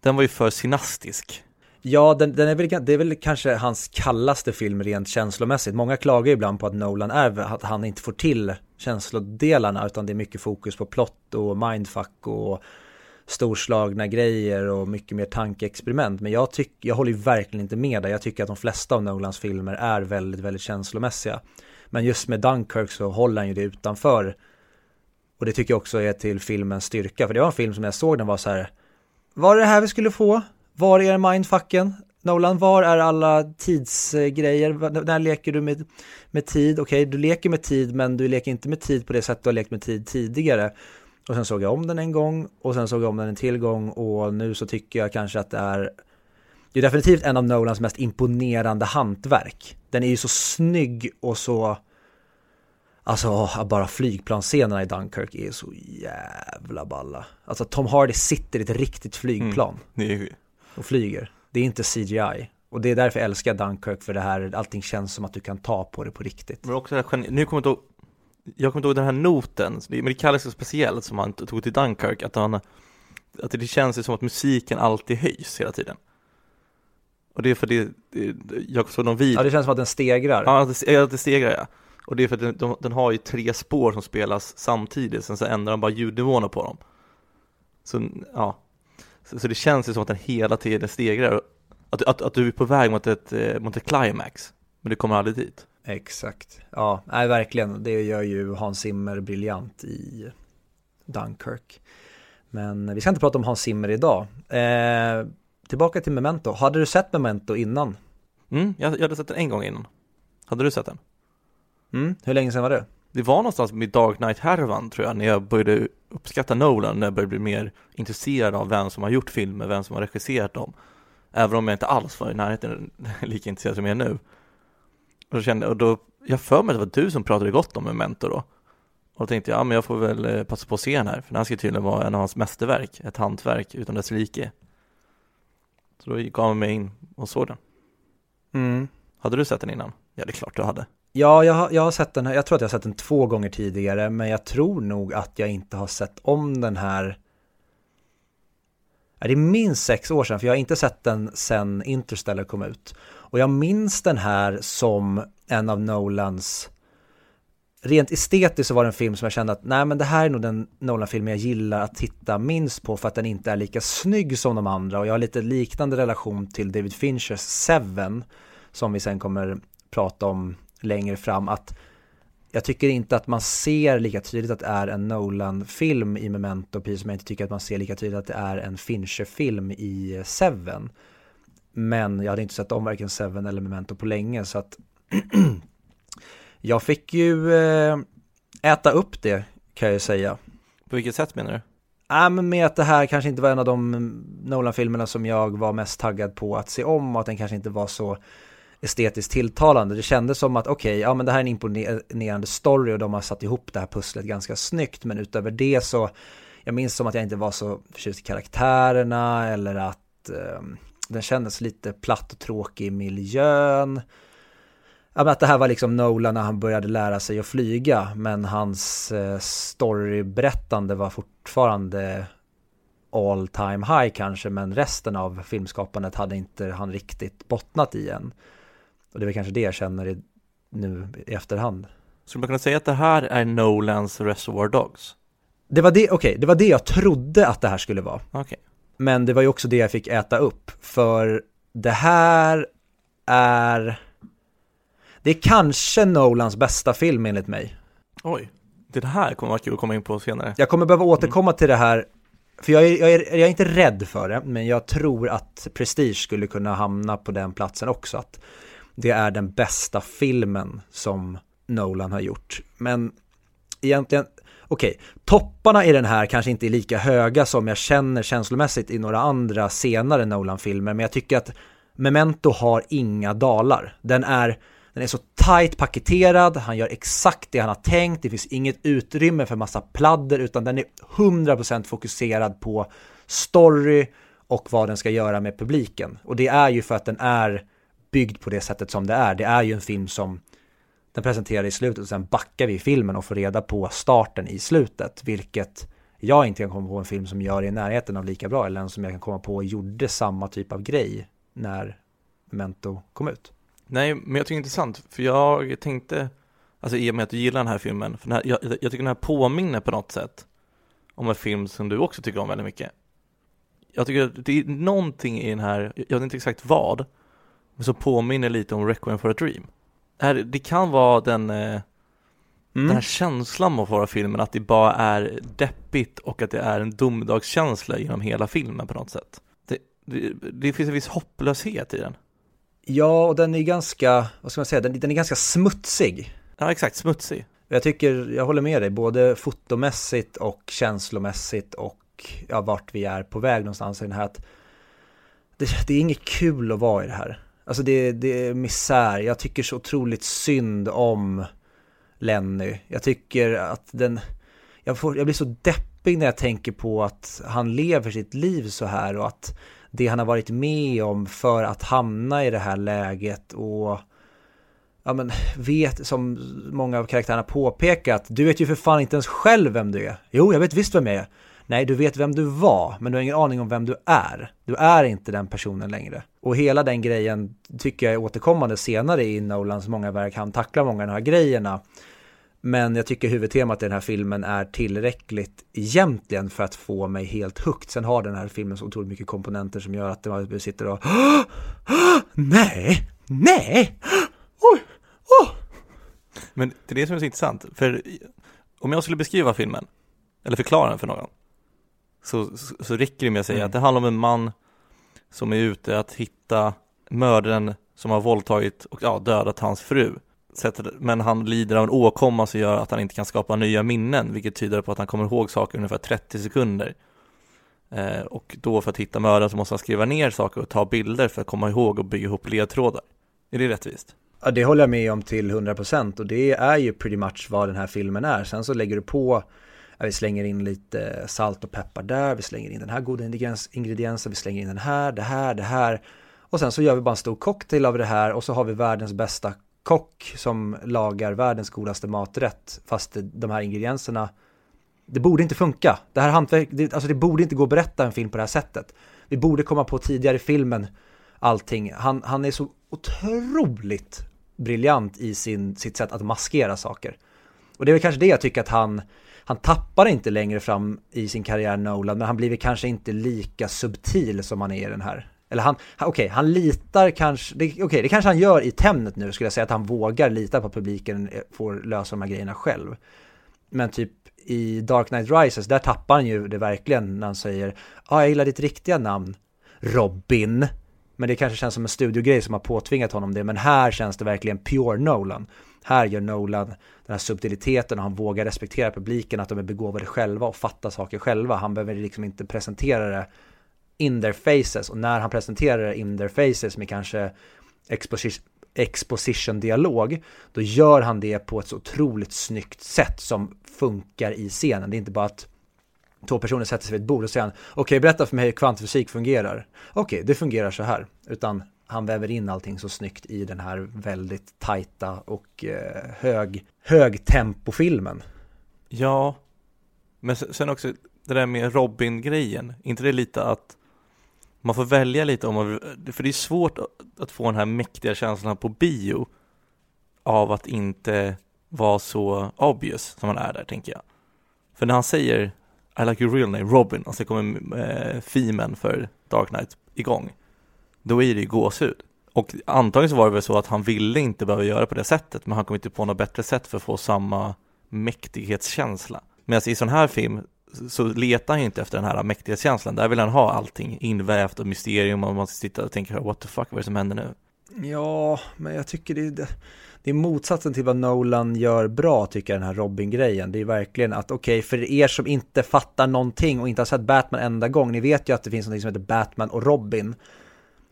Den var ju för cineastisk. Ja, det är väl kanske hans kallaste film rent känslomässigt. Många klagar ibland på att Nolan att han inte får till känslodelarna, utan det är mycket fokus på plott och mindfuck och storslagna grejer och mycket mer tankeexperiment. Men jag håller ju verkligen inte med där. Jag tycker att de flesta av Nolans filmer är väldigt, väldigt känslomässiga. Men just med Dunkirk så håller han ju det utanför. Och det tycker jag också är till filmens styrka. För det var en film som jag såg, den var så här, var det här vi skulle få? Var är mindfucken? Nolan, var är alla tidsgrejer? När leker du med tid? Okej, du leker med tid, men du leker inte med tid på det sätt du har lekt med tid tidigare. Och sen såg jag om den en gång, och sen såg jag om den en till gång, och nu så tycker jag kanske att det är definitivt en av Nolans mest imponerande hantverk. Den är ju så snygg och så... Alltså, bara flygplanscenerna i Dunkirk är så jävla balla. Alltså, Tom Hardy sitter i ett riktigt flygplan. Och flyger. Det är inte CGI. Och det är därför jag älskar Dunkirk, för det här, allting känns som att du kan ta på det på riktigt. Men också nu kommer jag kommer inte ihåg den här noten, men det kallas så speciellt som han tog till Dunkirk, att det känns som att musiken alltid höjs hela tiden. Och det är för det jag såg någon video. Ja, det känns som att den stegrar. Ja, det stegrar, ja. Och det är för att den har ju 3 spår som spelas samtidigt. Sen så ändrar de bara ljudnivåerna på dem. Så ja. Så det känns ju som att den hela tiden stegrar. Att du är på väg mot ett climax. Men du kommer aldrig dit. Exakt. Ja, nej, verkligen. Det gör ju Hans Zimmer briljant i Dunkirk. Men vi ska inte prata om Hans Zimmer idag. Tillbaka till Memento. Hade du sett Memento innan? Jag hade sett den en gång innan. Hade du sett den? Hur länge sedan var det? Det var någonstans med Dark Knight-härvan, tror jag, när jag började uppskatta Nolan, när jag började bli mer intresserad av vem som har gjort filmer, vem som har regisserat dem. Även om jag inte alls var i närheten lika intresserad som jag är nu. Och då jag för mig att det var du som pratade gott om Memento då. Och då tänkte jag, ja men jag får väl passa på att se den här, för den här ska tydligen vara en av hans mästerverk, ett hantverk utan dess like. Så då gav jag mig in och såg den. Hade du sett den innan? Ja, det är klart du hade. Ja, jag har sett den här. Jag tror att jag har sett den 2 gånger tidigare, men jag tror nog att jag inte har sett om den här. Det är minst 6 år sedan, för jag har inte sett den sedan Interstellar kom ut. Och jag minns den här som en av Nolans, rent estetiskt så var det en film som jag kände att nej, men det här är nog den Nolan-filmen jag gillar att titta minst på, för att den inte är lika snygg som de andra. Och jag har lite liknande relation till David Finchers Seven, som vi sen kommer prata om längre fram, att jag tycker inte att man ser lika tydligt att det är en Nolan-film i Memento, precis som jag inte tycker att man ser lika tydligt att det är en Fincher-film i Seven. Men jag hade inte sett om varken Seven eller Memento på länge, så att jag fick ju äta upp det, kan jag säga. På vilket sätt menar du? Men med att det här kanske inte var en av de Nolan-filmerna som jag var mest taggad på att se om, och att den kanske inte var så estetiskt tilltalande. Det kändes som att men det här är en imponerande story och de har satt ihop det här pusslet ganska snyggt, men utöver det så jag minns som att jag inte var så förtjust i karaktärerna, eller att den kändes lite platt och tråkig i miljön. Ja, men att det här var liksom Nolan när han började lära sig att flyga, men hans storyberättande var fortfarande all time high kanske, men resten av filmskapandet hade inte han riktigt bottnat i än. Och det är väl kanske det jag känner nu i efterhand. Skulle man kunna säga att det här är Nolans Reservoir Dogs? Det var det, det var det jag trodde att det här skulle vara. Okay. Men det var ju också det jag fick äta upp. För det här är... Det är kanske Nolans bästa film enligt mig. Oj, det här kommer vara kul att komma in på senare. Jag kommer behöva återkomma till det här. För jag är inte rädd för det, men jag tror att Prestige skulle kunna hamna på den platsen också. Att det är den bästa filmen som Nolan har gjort. Men egentligen, topparna i den här kanske inte är lika höga som jag känner känslomässigt i några andra senare Nolan-filmer. Men jag tycker att Memento har inga dalar. Den är så tajt paketerad, han gör exakt det han har tänkt, det finns inget utrymme för massa pladder, utan den är 100% fokuserad på story och vad den ska göra med publiken. Och det är ju för att den är byggd på det sättet som det är. Det är ju en film som den presenterar i slutet och sen backar vi filmen och får reda på starten i slutet, vilket jag inte kan komma på en film som gör i närheten av lika bra, eller en som jag kan komma på och gjorde samma typ av grej när Memento kom ut. Nej, men jag tycker det är intressant, för jag tänkte, alltså i och med att du gillar den här filmen, för den här, jag tycker den här påminner på något sätt om en film som du också tycker om väldigt mycket. Jag tycker att det är någonting i den här, jag vet inte exakt vad, men som påminner lite om Requiem for a Dream. Det kan vara den här känslan av våra filmen, att det bara är deppigt och att det är en domedagskänsla genom hela filmen på något sätt. Det finns en viss hopplöshet i den. Ja, och den är ganska, vad ska man säga, den är ganska smutsig. Ja, exakt, smutsig. Jag håller med dig, både fotomässigt och känslomässigt och vart vi är på väg någonstans i den här. Att det är inget kul att vara i det här. Alltså det är misär. Jag tycker så otroligt synd om Lenny. Jag tycker att jag blir så deppig när jag tänker på att han lever sitt liv så här, och att det han har varit med om för att hamna i det här läget. Och som många av karaktärerna påpekat, du vet ju för fan inte ens själv vem du är. Jo, jag vet visst vem jag är. Nej, du vet vem du var, men du har ingen aning om vem du är. Du är inte den personen längre. Och hela den grejen tycker jag är återkommande senare i Nolans många verk. Han tacklar många av de här grejerna. Men jag tycker huvudtemat i den här filmen är tillräckligt egentligen för att få mig helt högt. Sen har den här filmen så otroligt mycket komponenter som gör att man sitter och... Nej! Oj! Men det är det som är så intressant. För om jag skulle beskriva filmen, eller förklara den för någon, så räcker det med att säga att det handlar om en man som är ute att hitta mördaren som har våldtagit och dödat hans fru. Men han lider av en åkomma som gör att han inte kan skapa nya minnen, vilket tyder på att han kommer ihåg saker ungefär 30 sekunder. Och då för att hitta mördaren så måste han skriva ner saker och ta bilder för att komma ihåg och bygga ihop ledtrådar. Är det rättvist? Ja, det håller jag med om till 100%, och det är ju pretty much vad den här filmen är. Sen så lägger du på, vi slänger in lite salt och peppar där, vi slänger in den här goda ingrediensen, vi slänger in den här, det här. Och sen så gör vi bara en stor cocktail av det här, och så har vi världens bästa kock som lagar världens godaste maträtt, fast de här ingredienserna, det borde inte funka. Det här det borde inte gå att berätta en film på det här sättet. Vi borde komma på tidigare i filmen allting. Han är så otroligt briljant i sitt sätt att maskera saker. Och det är väl kanske det jag tycker att han tappar inte längre fram i sin karriär, Nolan, men han blir kanske inte lika subtil som han är i den här. Eller han litar kanske... Det kanske han gör i Tenet nu, skulle jag säga, att han vågar lita på att publiken får lösa de här grejerna själv. Men typ i Dark Knight Rises, där tappar han ju det verkligen när han säger jag gillar ditt riktiga namn, Robin. Men det kanske känns som en studiogrej som har påtvingat honom det. Men här känns det verkligen pure Nolan. Här gör Nolan den här subtiliteten, och han vågar respektera publiken, att de är begåvade själva och fattar saker själva. Han behöver liksom inte presentera det in their faces, och när han presenterar in their faces med kanske exposition-dialog, då gör han det på ett så otroligt snyggt sätt som funkar i scenen. Det är inte bara att två personer sätter sig vid ett bord och säger okej, berätta för mig hur kvantfysik fungerar. Okej, det fungerar så här. Utan han väver in allting så snyggt i den här väldigt tajta och hög tempofilmen. Ja, men sen också det där med Robin-grejen, inte det lite att man får välja lite om man, för det är svårt att få den här mäktiga känslan på bio av att inte vara så obvious som man är där, tänker jag. För när han säger I like your real name, Robin, och så kommer filmen för Dark Knight igång, då är det ju gåshud. Och antagligen så var det väl så att han ville inte behöva göra på det sättet, men han kom inte på något bättre sätt för att få samma mäktighetskänsla. Medan i sån här film så letar han ju inte efter den här mäktighetskänslan. Där vill han ha allting invävt och mysterium, och man sitter och tänker what the fuck, vad är det som händer nu? Ja, men jag tycker det är motsatsen till vad Nolan gör bra, tycker jag, den här Robin-grejen. Det är verkligen att för er som inte fattar någonting och inte har sett Batman enda gång, ni vet ju att det finns något som heter Batman och Robin.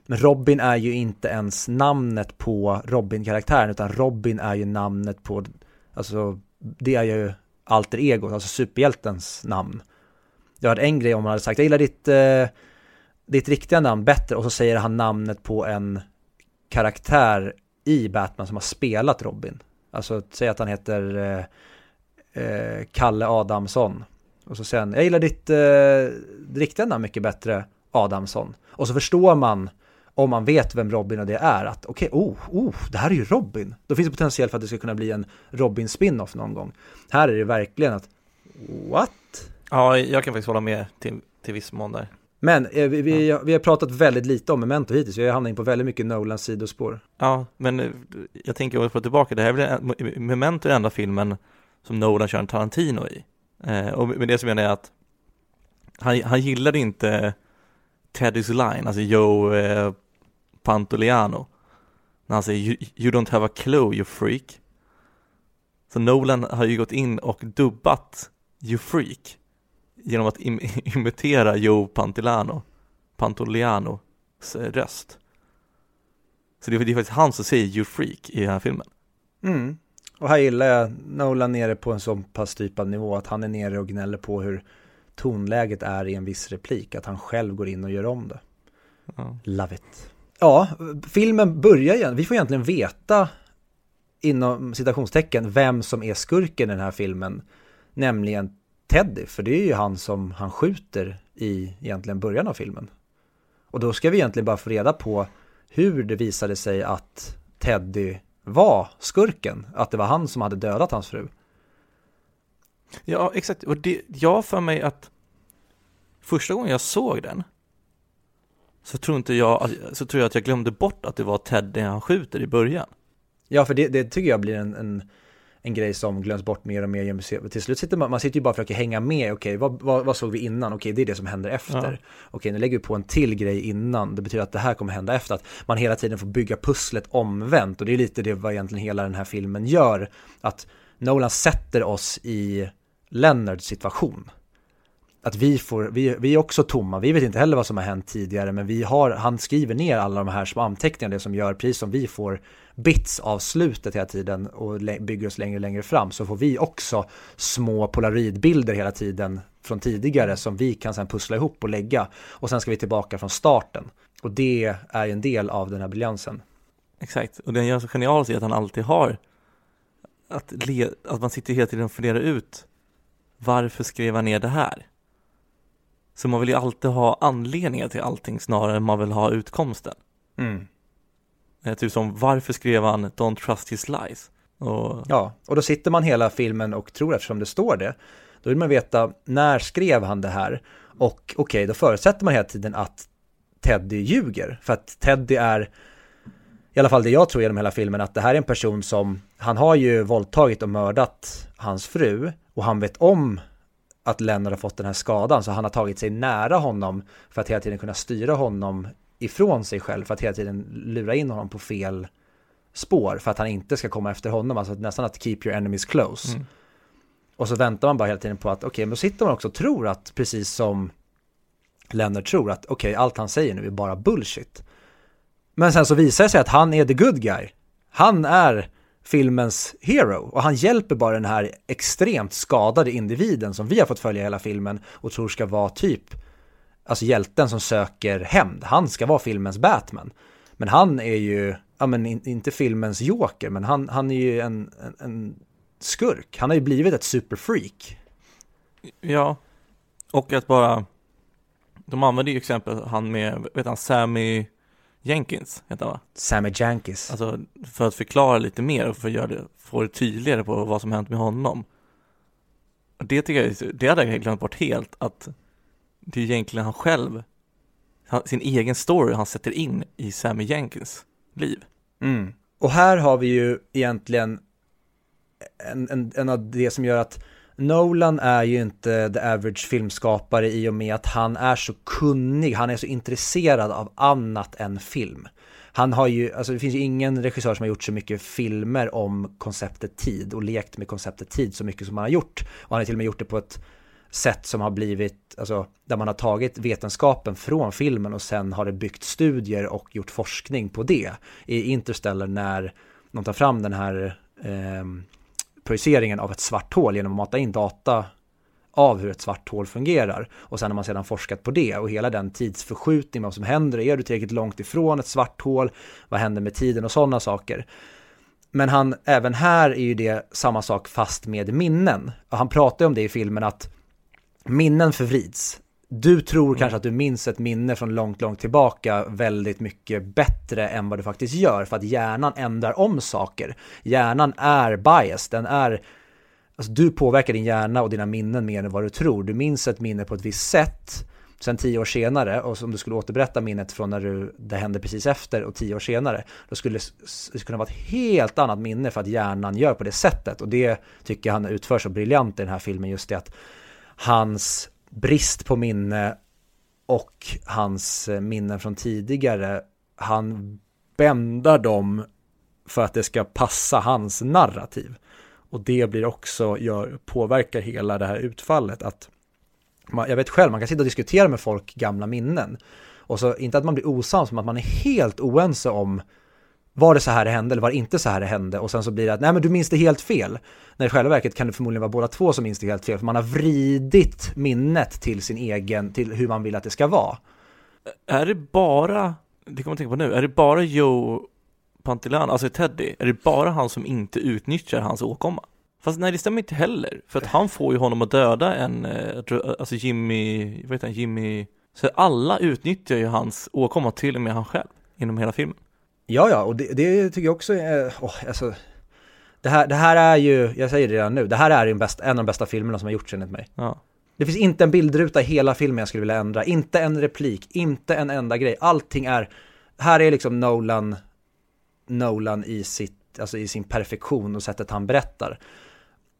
Men Robin är ju inte ens namnet på Robin-karaktären, utan Robin är ju namnet på, alltså det är ju alter ego, alltså superhjältens namn. Jag hade en grej om man hade sagt jag gillar ditt riktiga namn bättre, och så säger han namnet på en karaktär i Batman som har spelat Robin. Alltså säg att han heter Kalle Adamsson, och så säger han jag gillar ditt riktiga namn mycket bättre, Adamsson. Och så förstår man, om man vet vem Robin och det är, att det här är ju Robin. Då finns det potentiell för att det ska kunna bli en Robin-spin-off någon gång. Här är det verkligen att, what? Ja, jag kan faktiskt hålla med till viss mån där. Men vi har pratat väldigt lite om Memento hittills. Vi har hamnat in på väldigt mycket Nolans sidospår. Ja, men jag tänker om vi får tillbaka det här. Memento är den enda filmen som Nolan kör en Tarantino i. Och med det som jag menar är att han gillade inte Teddy's line, alltså Joe Pantoliano, när han säger you don't have a clue, you freak. Så Nolan har ju gått in och dubbat you freak genom att imitera Joe Pantolianos röst. Så det är faktiskt han som säger you freak i den här filmen. Mm. Och här gillar jag Nolan nere på en sån pass typad nivå att han är nere och gnäller på hur tonläget är i en viss replik, att han själv går in och gör om det. Ja. Love it. Ja, filmen börjar igen. Vi får egentligen veta inom citationstecken vem som är skurken i den här filmen, nämligen Teddy, för det är ju han som han skjuter i egentligen början av filmen. Och då ska vi egentligen bara få reda på hur det visade sig att Teddy var skurken, att det var han som hade dödat hans fru. Ja, exakt. Och det, jag för mig att första gången jag såg den så tror jag att jag glömde bort att det var Teddy han skjuter i början. Ja, för det tycker jag blir en grej som glöms bort mer och mer. Till slut sitter man sitter ju bara och försöker hänga med. Okej, vad såg vi innan? Okej, det är det som händer efter. Ja. Okej, nu lägger vi på en till grej innan. Det betyder att det här kommer hända efter. Att man hela tiden får bygga pusslet omvänt. Och det är lite det vad egentligen hela den här filmen gör. Att Nolan sätter oss i Leonards situation. Att vi är också tomma. Vi vet inte heller vad som har hänt tidigare, men han skriver ner alla de här små anteckningarna, det som gör, precis som vi får bits av slutet hela tiden och bygger oss längre och längre fram, så får vi också små polaroidbilder hela tiden från tidigare som vi kan sedan pussla ihop och lägga, och sen ska vi tillbaka från starten. Och det är en del av den här briljansen. Exakt, och den gör så genialt att han alltid har att man sitter hela tiden och funderar ut varför skriva ner det här. Så man vill ju alltid ha anledningar till allting snarare än man vill ha utkomsten. Mm. Typ som, varför skrev han Don't Trust His Lies? Och... Ja, och då sitter man hela filmen och tror, eftersom det står det, då vill man veta, när skrev han det här? Och okej, då förutsätter man hela tiden att Teddy ljuger. För att Teddy är, i alla fall det jag tror genom hela filmen, att det här är en person som, han har ju våldtagit och mördat hans fru, och han vet om att Leonard har fått den här skadan, så han har tagit sig nära honom för att hela tiden kunna styra honom ifrån sig själv, för att hela tiden lura in honom på fel spår, för att han inte ska komma efter honom, alltså nästan att keep your enemies close. Mm. Och så väntar man bara hela tiden på att okej, men då sitter man också och tror att, precis som Leonard tror, att okej, allt han säger nu är bara bullshit. Men sen så visar det sig att han är the good guy. Han är filmens hero, och han hjälper bara den här extremt skadade individen som vi har fått följa hela filmen och tror ska vara typ, alltså hjälten som söker hämnd. Han ska vara filmens Batman. Men han är ju, ja, men inte filmens Joker, men han är ju en skurk. Han har ju blivit ett superfreak. Ja, och att bara, de använder ju exempel han med, vet han, Sammy Jenkins heter han, va? Sammy Jenkins. Alltså, för att förklara lite mer och för att få det tydligare på vad som hänt med honom. Och det tycker jag, det hade jag glömt bort helt, att det är egentligen han själv, sin egen story han sätter in i Sammy Jenkins liv. Mm. Och här har vi ju egentligen en av det som gör att Nolan är ju inte the average filmskapare, i och med att han är så kunnig, han är så intresserad av annat än film. Han har ju, alltså det finns ju ingen regissör som har gjort så mycket filmer om konceptet tid och lekt med konceptet tid så mycket som han har gjort. Och han har till och med gjort det på ett sätt som har blivit, alltså där man har tagit vetenskapen från filmen och sen har det byggt studier och gjort forskning på det. I Interstellar, när de tar fram den här projiceringen av ett svart hål genom att mata in data av hur ett svart hål fungerar, och sen har man sedan forskat på det och hela den tidsförskjutning, vad som händer, är du tillräckligt långt ifrån ett svart hål, vad händer med tiden och sådana saker. Men han, även här är ju det samma sak fast med minnen, och han pratar om det i filmen, att minnen förvrids. Du tror kanske att du minns ett minne från långt, långt tillbaka väldigt mycket bättre än vad du faktiskt gör, för att hjärnan ändrar om saker. Hjärnan är biased. Den är, alltså du påverkar din hjärna och dina minnen mer än vad du tror. Du minns ett minne på ett visst sätt sen 10 år senare, och om du skulle återberätta minnet från när det hände precis efter och 10 år senare, då skulle det kunna vara ett helt annat minne, för att hjärnan gör på det sättet. Och det tycker han utför så briljant i den här filmen, just det att hans brist på minne och hans minnen från tidigare, han bändar dem för att det ska passa hans narrativ. Och det blir också, påverkar hela det här utfallet. Att jag vet själv, man kan sitta och diskutera med folk gamla minnen, och så inte att man blir osams, men att man är helt oense om, var det så här det hände eller var det inte så här det hände? Och sen så blir det att, nej men du minns det helt fel. När i själva verket kan det förmodligen vara båda två som minns det helt fel. För man har vridit minnet till sin egen, till hur man vill att det ska vara. Är det bara, det kommer jag tänka på nu, är det bara Joe Pantoliano, alltså Teddy, är det bara han som inte utnyttjar hans åkomma? Fast nej, det stämmer inte heller. För att han får ju honom att döda en... Alltså Jimmy... Vad heter han? Jimmy... Så alla utnyttjar ju hans åkomma, till och med han själv, inom hela filmen. Ja, ja. Och det tycker jag också är... alltså... Det här är ju... Jag säger det redan nu. Det här är en av de bästa filmerna som har gjorts enligt mig. Ja. Det finns inte en bildruta i hela filmen jag skulle vilja ändra. Inte en replik. Inte en enda grej. Allting är... Här är liksom Nolan i sitt... Alltså i sin perfektion och sättet han berättar.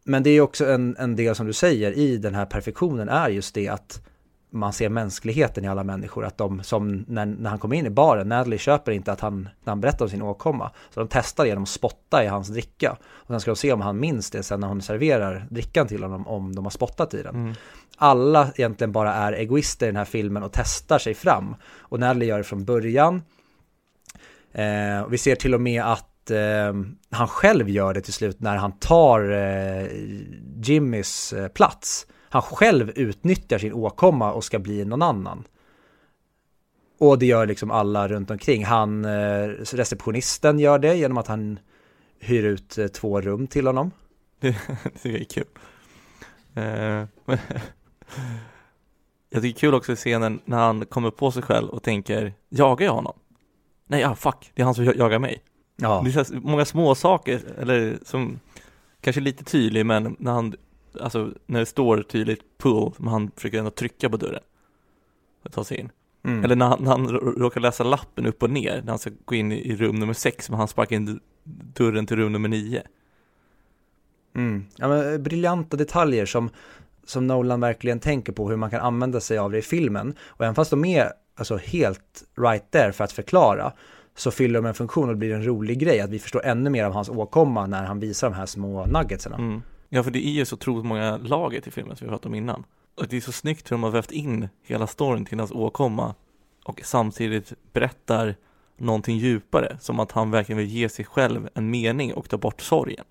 Men det är också en del som du säger i den här perfektionen är just det att man ser mänskligheten i alla människor. Att de som när han kommer in i baren, Natalie köper inte att när han berättar om sin åkomma. Så de testar genom att spotta i hans dricka. Och sen ska de se om han minns det sen när hon serverar drickan till honom om de har spottat i den. Mm. Alla egentligen bara är egoister i den här filmen och testar sig fram. Och Natalie gör det från början. Vi ser till och med att han själv gör det till slut när han tar Jimmys plats. Han själv utnyttjar sin åkomma och ska bli någon annan. Och det gör liksom alla runt omkring. Han, receptionisten gör det genom att han hyr ut 2 rum till honom. Det tycker jag är kul. Jag tycker det är kul också i scenen när han kommer på sig själv och tänker, jagar jag honom? Nej, fuck, det är han som jagar mig. Ja. Det är många små saker eller som kanske är lite tydlig, men när han, alltså när det står tydligt pull, men han försöker ändå trycka på dörren för att ta sig in. Mm. Eller när han råkar läsa lappen upp och ner när han ska gå in i rum nummer 6, men han sparkar in dörren till rum nummer 9. Mm. Ja, men briljanta detaljer som Nolan verkligen tänker på hur man kan använda sig av det i filmen, och även fast de är alltså helt right där för att förklara, så fyller de en funktion och det blir en rolig grej att vi förstår ännu mer av hans åkomma när han visar de här små nuggetsarna. Mm. Ja, för det är ju så otroligt många lager till filmen som vi pratat om innan. Och det är så snyggt hur de har vävt in hela storyn till hans åkomma och samtidigt berättar någonting djupare, som att han verkligen vill ge sig själv en mening och ta bort sorgen.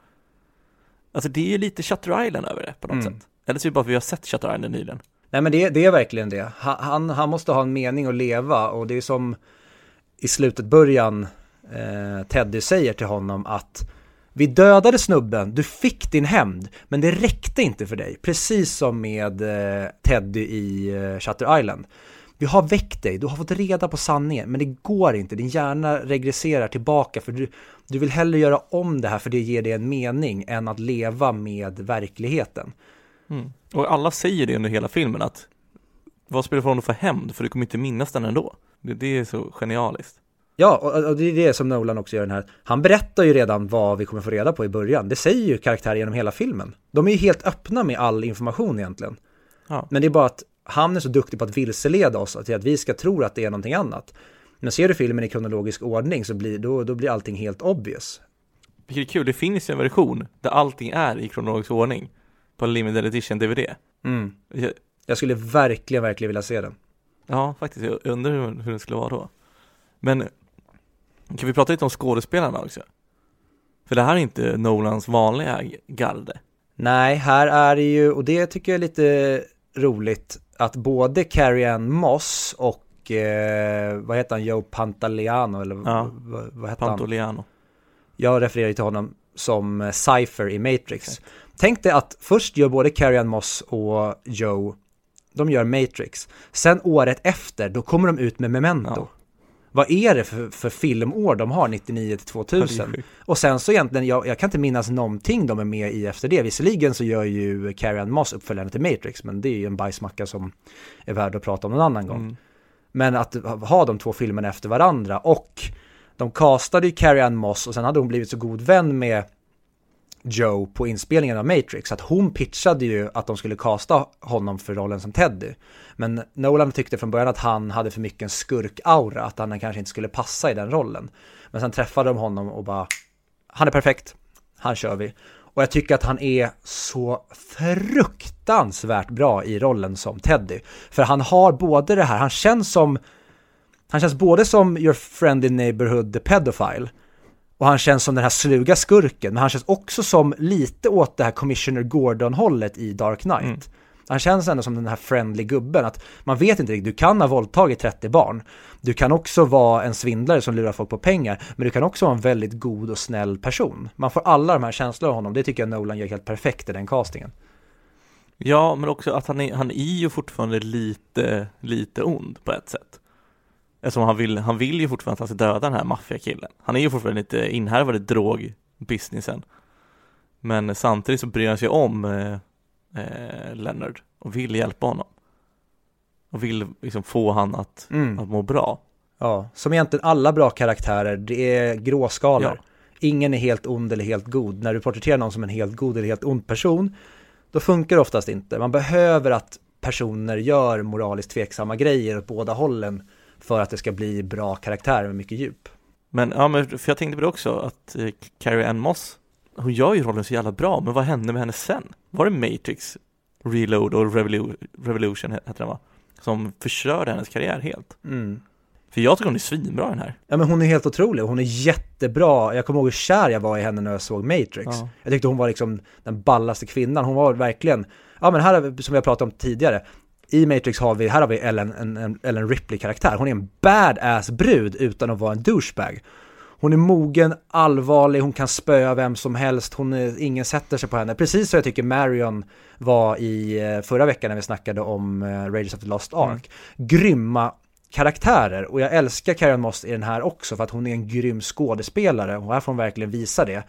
Alltså det är ju lite Shutter Island över det på något sätt. Eller så är det bara att vi har sett Shutter Island nyligen. Nej, men det är verkligen det. Han måste ha en mening att leva, och det är som... I slutet början Teddy säger till honom att vi dödade snubben, du fick din hämnd, men det räckte inte för dig. Precis som med Teddy i Shutter Island. Vi har väckt dig, du har fått reda på sanningen, men det går inte. Din hjärna regresserar tillbaka, för du vill hellre göra om det här för det ger dig en mening än att leva med verkligheten. Mm. Och alla säger det under hela filmen, att vad spelar för honom för hämnd, för du kommer inte minnas den ändå. Det är så genialiskt. Ja, och det är det som Nolan också gör den här. Han berättar ju redan vad vi kommer få reda på i början. Det säger ju karaktärer genom hela filmen. De är ju helt öppna med all information egentligen. Ja. Men det är bara att han är så duktig på att vilseleda oss till att vi ska tro att det är någonting annat. Men ser du filmen i kronologisk ordning så blir allting helt obvious. Det är kul, det finns ju en version där allting är i kronologisk ordning på limited edition DVD. Mm. Jag skulle verkligen, verkligen vilja se den. Ja, faktiskt. Jag undrar hur det skulle vara då. Men kan vi prata lite om skådespelarna också? För det här är inte Nolans vanliga garde. Nej, här är det ju, och det tycker jag är lite roligt, att både Carrie-Anne Moss och vad heter han? Joe Pantoliano, eller ja, vad heter Pantoliano. Han? Jag refererar till honom som Cypher i Matrix. Okay. Tänk dig att först gör både Carrie-Anne Moss och Joe, de gör Matrix. Sen året efter, då kommer de ut med Memento. Ja. Vad är det för filmår de har, 99-2000? Och sen så egentligen, jag kan inte minnas någonting de är med i efter det. Visserligen så gör ju Carrie-Anne Moss uppföljande till Matrix, men det är ju en bajsmacka som är värd att prata om någon annan gång. Men att ha de 2 filmerna efter varandra, och de castade ju Carrie-Anne Moss och sen hade hon blivit så god vän med Joe på inspelningen av Matrix att hon pitchade ju att de skulle kasta honom för rollen som Teddy, men Nolan tyckte från början att han hade för mycket en skurkaura, att han kanske inte skulle passa i den rollen, men sen träffade de honom och bara, han är perfekt, han kör vi. Och jag tycker att han är så fruktansvärt bra i rollen som Teddy, för han har både det här, han känns både som your friendly neighborhood the pedophile, och han känns som den här sluga skurken. Men han känns också som lite åt det här Commissioner Gordon-hållet i Dark Knight. Mm. Han känns ändå som den här friendly gubben, att man vet inte riktigt, du kan ha våldtagit 30 barn, du kan också vara en svindlare som lurar folk på pengar, men du kan också vara en väldigt god och snäll person. Man får alla de här känslorna av honom. Det tycker jag Nolan gör helt perfekt i den castingen. Ja, men också att han är ju fortfarande lite ond på ett sätt. Eftersom han vill ju fortfarande ta sig döda den här maffiakillen. Han är ju fortfarande lite inhärvad i drogbusinessen. Men samtidigt så bryr han sig om Leonard och vill hjälpa honom. Och vill liksom få han att må bra. Ja, som egentligen alla bra karaktärer, det är gråskalor. Ja. Ingen är helt ond eller helt god. När du porträtterar någon som en helt god eller helt ond person, då funkar det oftast inte. Man behöver att personer gör moraliskt tveksamma grejer åt båda hållen för att det ska bli bra karaktärer med mycket djup. Men för jag tänkte på det också, att Carrie-Anne Moss, hon gör ju rollen så jävla bra, men vad hände med henne sen? Var det Matrix, Reload och Revolution heter den, va? Som förstörde hennes karriär helt. Mm. För jag tycker hon är svinbra den här. Ja, men hon är helt otrolig. Hon är jättebra. Jag kommer ihåg hur kär jag var i henne när jag såg Matrix. Ja. Jag tyckte hon var liksom den ballaste kvinnan. Hon var verkligen, ja men här som jag pratade om tidigare, i Matrix har vi Ellen Ripley-karaktär. Hon är en badass brud utan att vara en douchebag. Hon är mogen, allvarlig, hon kan spöa vem som helst, ingen sätter sig på henne. Precis så jag tycker Marion var i förra veckan när vi snackade om Raiders of the Lost Ark. Mm. Grymma karaktärer, och jag älskar Carrie-Anne Moss i den här också för att hon är en grym skådespelare och här får hon verkligen visa det.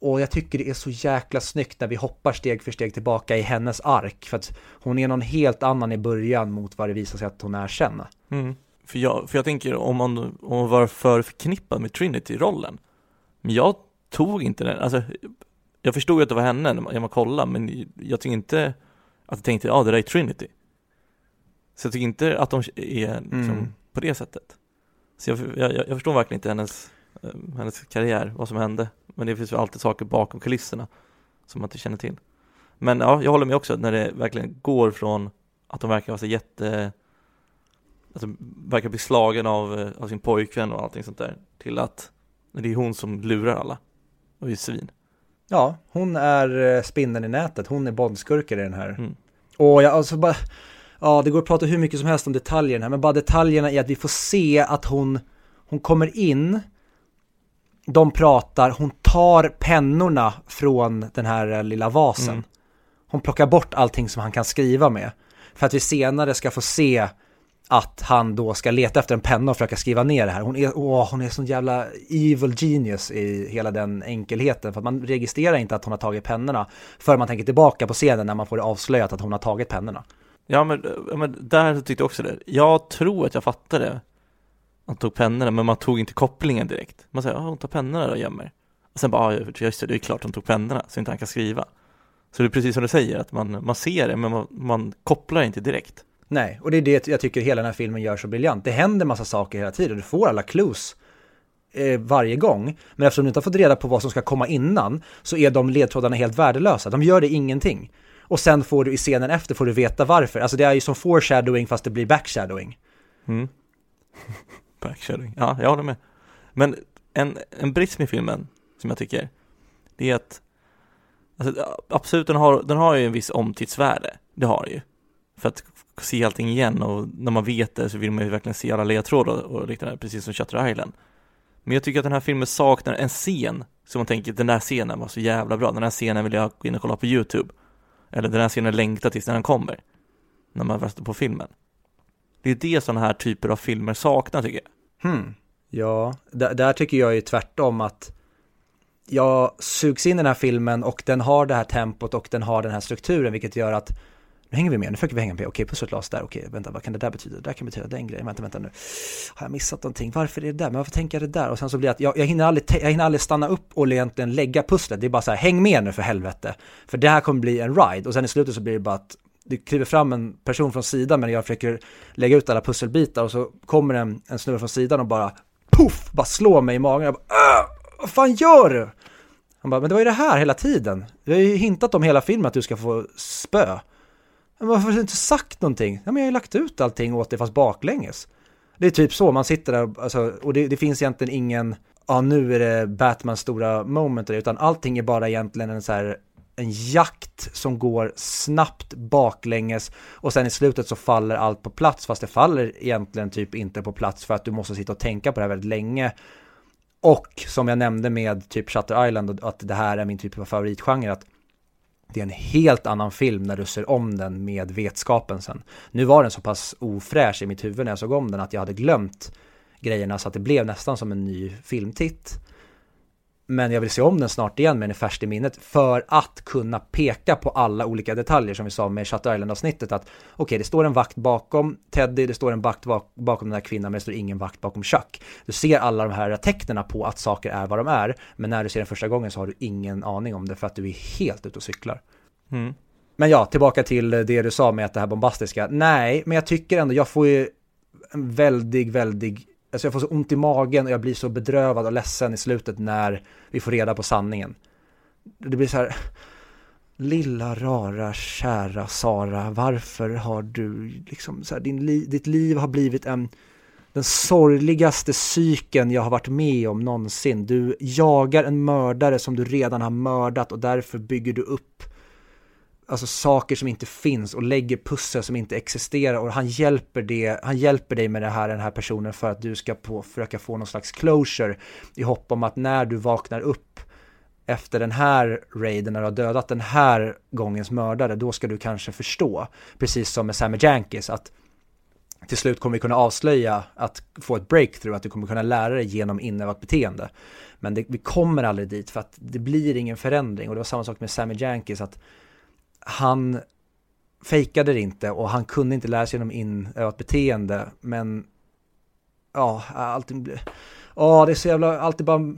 Och jag tycker det är så jäkla snyggt när vi hoppar steg för steg tillbaka i hennes ark, för att hon är någon helt annan i början mot vad det visar sig att hon är sen. Mm. För jag tänker om man var för förknippad med Trinity-rollen. Men jag tog inte den. Alltså, jag förstod ju att det var henne när man kollade, men jag tycker inte att jag tänkte det där är Trinity. Så jag tycker inte att de är på det sättet. Så jag förstår verkligen inte hennes karriär, vad som hände. Men det finns ju alltid saker bakom kulisserna som man inte känner till. Men ja, jag håller med också när det verkligen går från att de verkar vara så att hon verkar bli slagen av sin pojkvän och allting sånt där, till att det är hon som lurar alla och är svin. Ja, hon är spindeln i nätet. Hon är bondskurken i den här. Mm. Och jag alltså bara... Ja, det går att prata hur mycket som helst om detaljerna, men bara detaljerna är att vi får se att hon kommer in, de pratar, hon tar pennorna från den här lilla vasen. Mm. Hon plockar bort allting som han kan skriva med för att vi senare ska få se att han då ska leta efter en penna och försöka skriva ner det här. Hon är sån jävla evil genius i hela den enkelheten, för att man registrerar inte att hon har tagit pennorna förrän man tänker tillbaka på scenen när man får avslöjat att hon har tagit pennorna. Ja, men där tyckte jag också det. Jag tror att jag fattade att tog pennorna, men man tog inte kopplingen direkt. Man säger, hon tar pennorna och gömmer. Och sen bara, just det, det är klart hon tog pennorna så inte han kan skriva. Så det är precis som du säger, att man ser det, men man kopplar inte direkt. Nej, och det är det jag tycker hela den här filmen gör så briljant. Det händer massa saker hela tiden, du får alla clues varje gång. Men eftersom du inte har fått reda på vad som ska komma innan, så är de ledtrådarna helt värdelösa. De gör det ingenting. Och sen får du i scenen efter får du veta varför. Alltså det är ju som foreshadowing fast det blir backshadowing. Mm. Backshadowing, ja, jag håller med. Men en brist med filmen som jag tycker, det är att alltså, absolut den har ju en viss omtidsvärde. Det har ju. För att se allting igen, och när man vet det så vill man ju verkligen se alla ledtrådar och liknande, precis som Shutter Island. Men jag tycker att den här filmen saknar en scen som man tänker, den där scenen var så jävla bra. Den här scenen vill jag gå in och kolla på YouTube. Eller den här scenen längtar tills när den kommer. När man röstar på filmen. Det är det sådana här typer av filmer saknar, tycker jag. Ja, där tycker jag ju tvärtom att jag sugs in i den här filmen, och den har det här tempot och den har den här strukturen, vilket gör att nu hänger vi med, nu försöker vi hänga med. Okej, pusslet lades där. Okej, vänta, vad kan det där betyda? Det där kan betyda den grejen. Vänta nu. Har jag missat någonting? Varför är det där? Men varför tänker jag det där? Och sen så blir det att jag hinner aldrig stanna upp och egentligen lägga pusslet. Det är bara så här, häng med nu för helvete. För det här kommer bli en ride. Och sen i slutet så blir det bara att du kliver fram en person från sidan, men jag försöker lägga ut alla pusselbitar, och så kommer en snurr från sidan och bara puff, bara slår mig i magen. Jag bara, vad fan gör du? Han bara, men det var ju det här hela tiden. Vi har ju hintat om hela filmen att du ska få spö. Men varför har du inte sagt någonting? Ja, men jag har ju lagt ut allting åt det fast baklänges. Det är typ så, man sitter där alltså, och det finns egentligen ingen, nu är det Batmans stora moment, utan allting är bara egentligen en så här en jakt som går snabbt baklänges och sen i slutet så faller allt på plats, fast det faller egentligen typ inte på plats för att du måste sitta och tänka på det här väldigt länge. Och som jag nämnde med typ Shutter Island, att det här är min typ av favoritgenre, att det är en helt annan film när du ser om den med vetskapen sen. Nu var den så pass ofräsch i mitt huvud när jag såg om den att jag hade glömt grejerna, så att det blev nästan som en ny filmtitt. Men jag vill se om den snart igen med en färskt i minnet för att kunna peka på alla olika detaljer som vi sa med Shutter Island-avsnittet. Att okej, det står en vakt bakom Teddy, det står en vakt bakom den här kvinnan, men det står ingen vakt bakom Chuck. Du ser alla de här tecknena på att saker är vad de är, men när du ser den första gången så har du ingen aning om det för att du är helt ute och cyklar. Mm. Men ja, tillbaka till det du sa med att det här bombastiska. Nej, men jag tycker ändå, jag får ju en väldig alltså jag får så ont i magen och jag blir så bedrövad och ledsen i slutet när vi får reda på sanningen. Det blir så här, lilla rara kära Sara, varför har du liksom så här, ditt liv har blivit den sorgligaste cykeln jag har varit med om någonsin. Du jagar en mördare som du redan har mördat och därför bygger du upp alltså saker som inte finns och lägger pussel som inte existerar, och han hjälper dig med den här personen för att du ska försöka få någon slags closure i hopp om att när du vaknar upp efter den här raiden, när du har dödat den här gångens mördare, då ska du kanske förstå, precis som med Sammy Jankis, att till slut kommer vi kunna avslöja, att få ett breakthrough, att du kommer kunna lära dig genom inövat beteende. Men vi kommer aldrig dit för att det blir ingen förändring, och det var samma sak med Sammy Jankis, att han fejkade det inte och han kunde inte lära sig genom inövat beteende, men ja, det är så jävla, alltid bara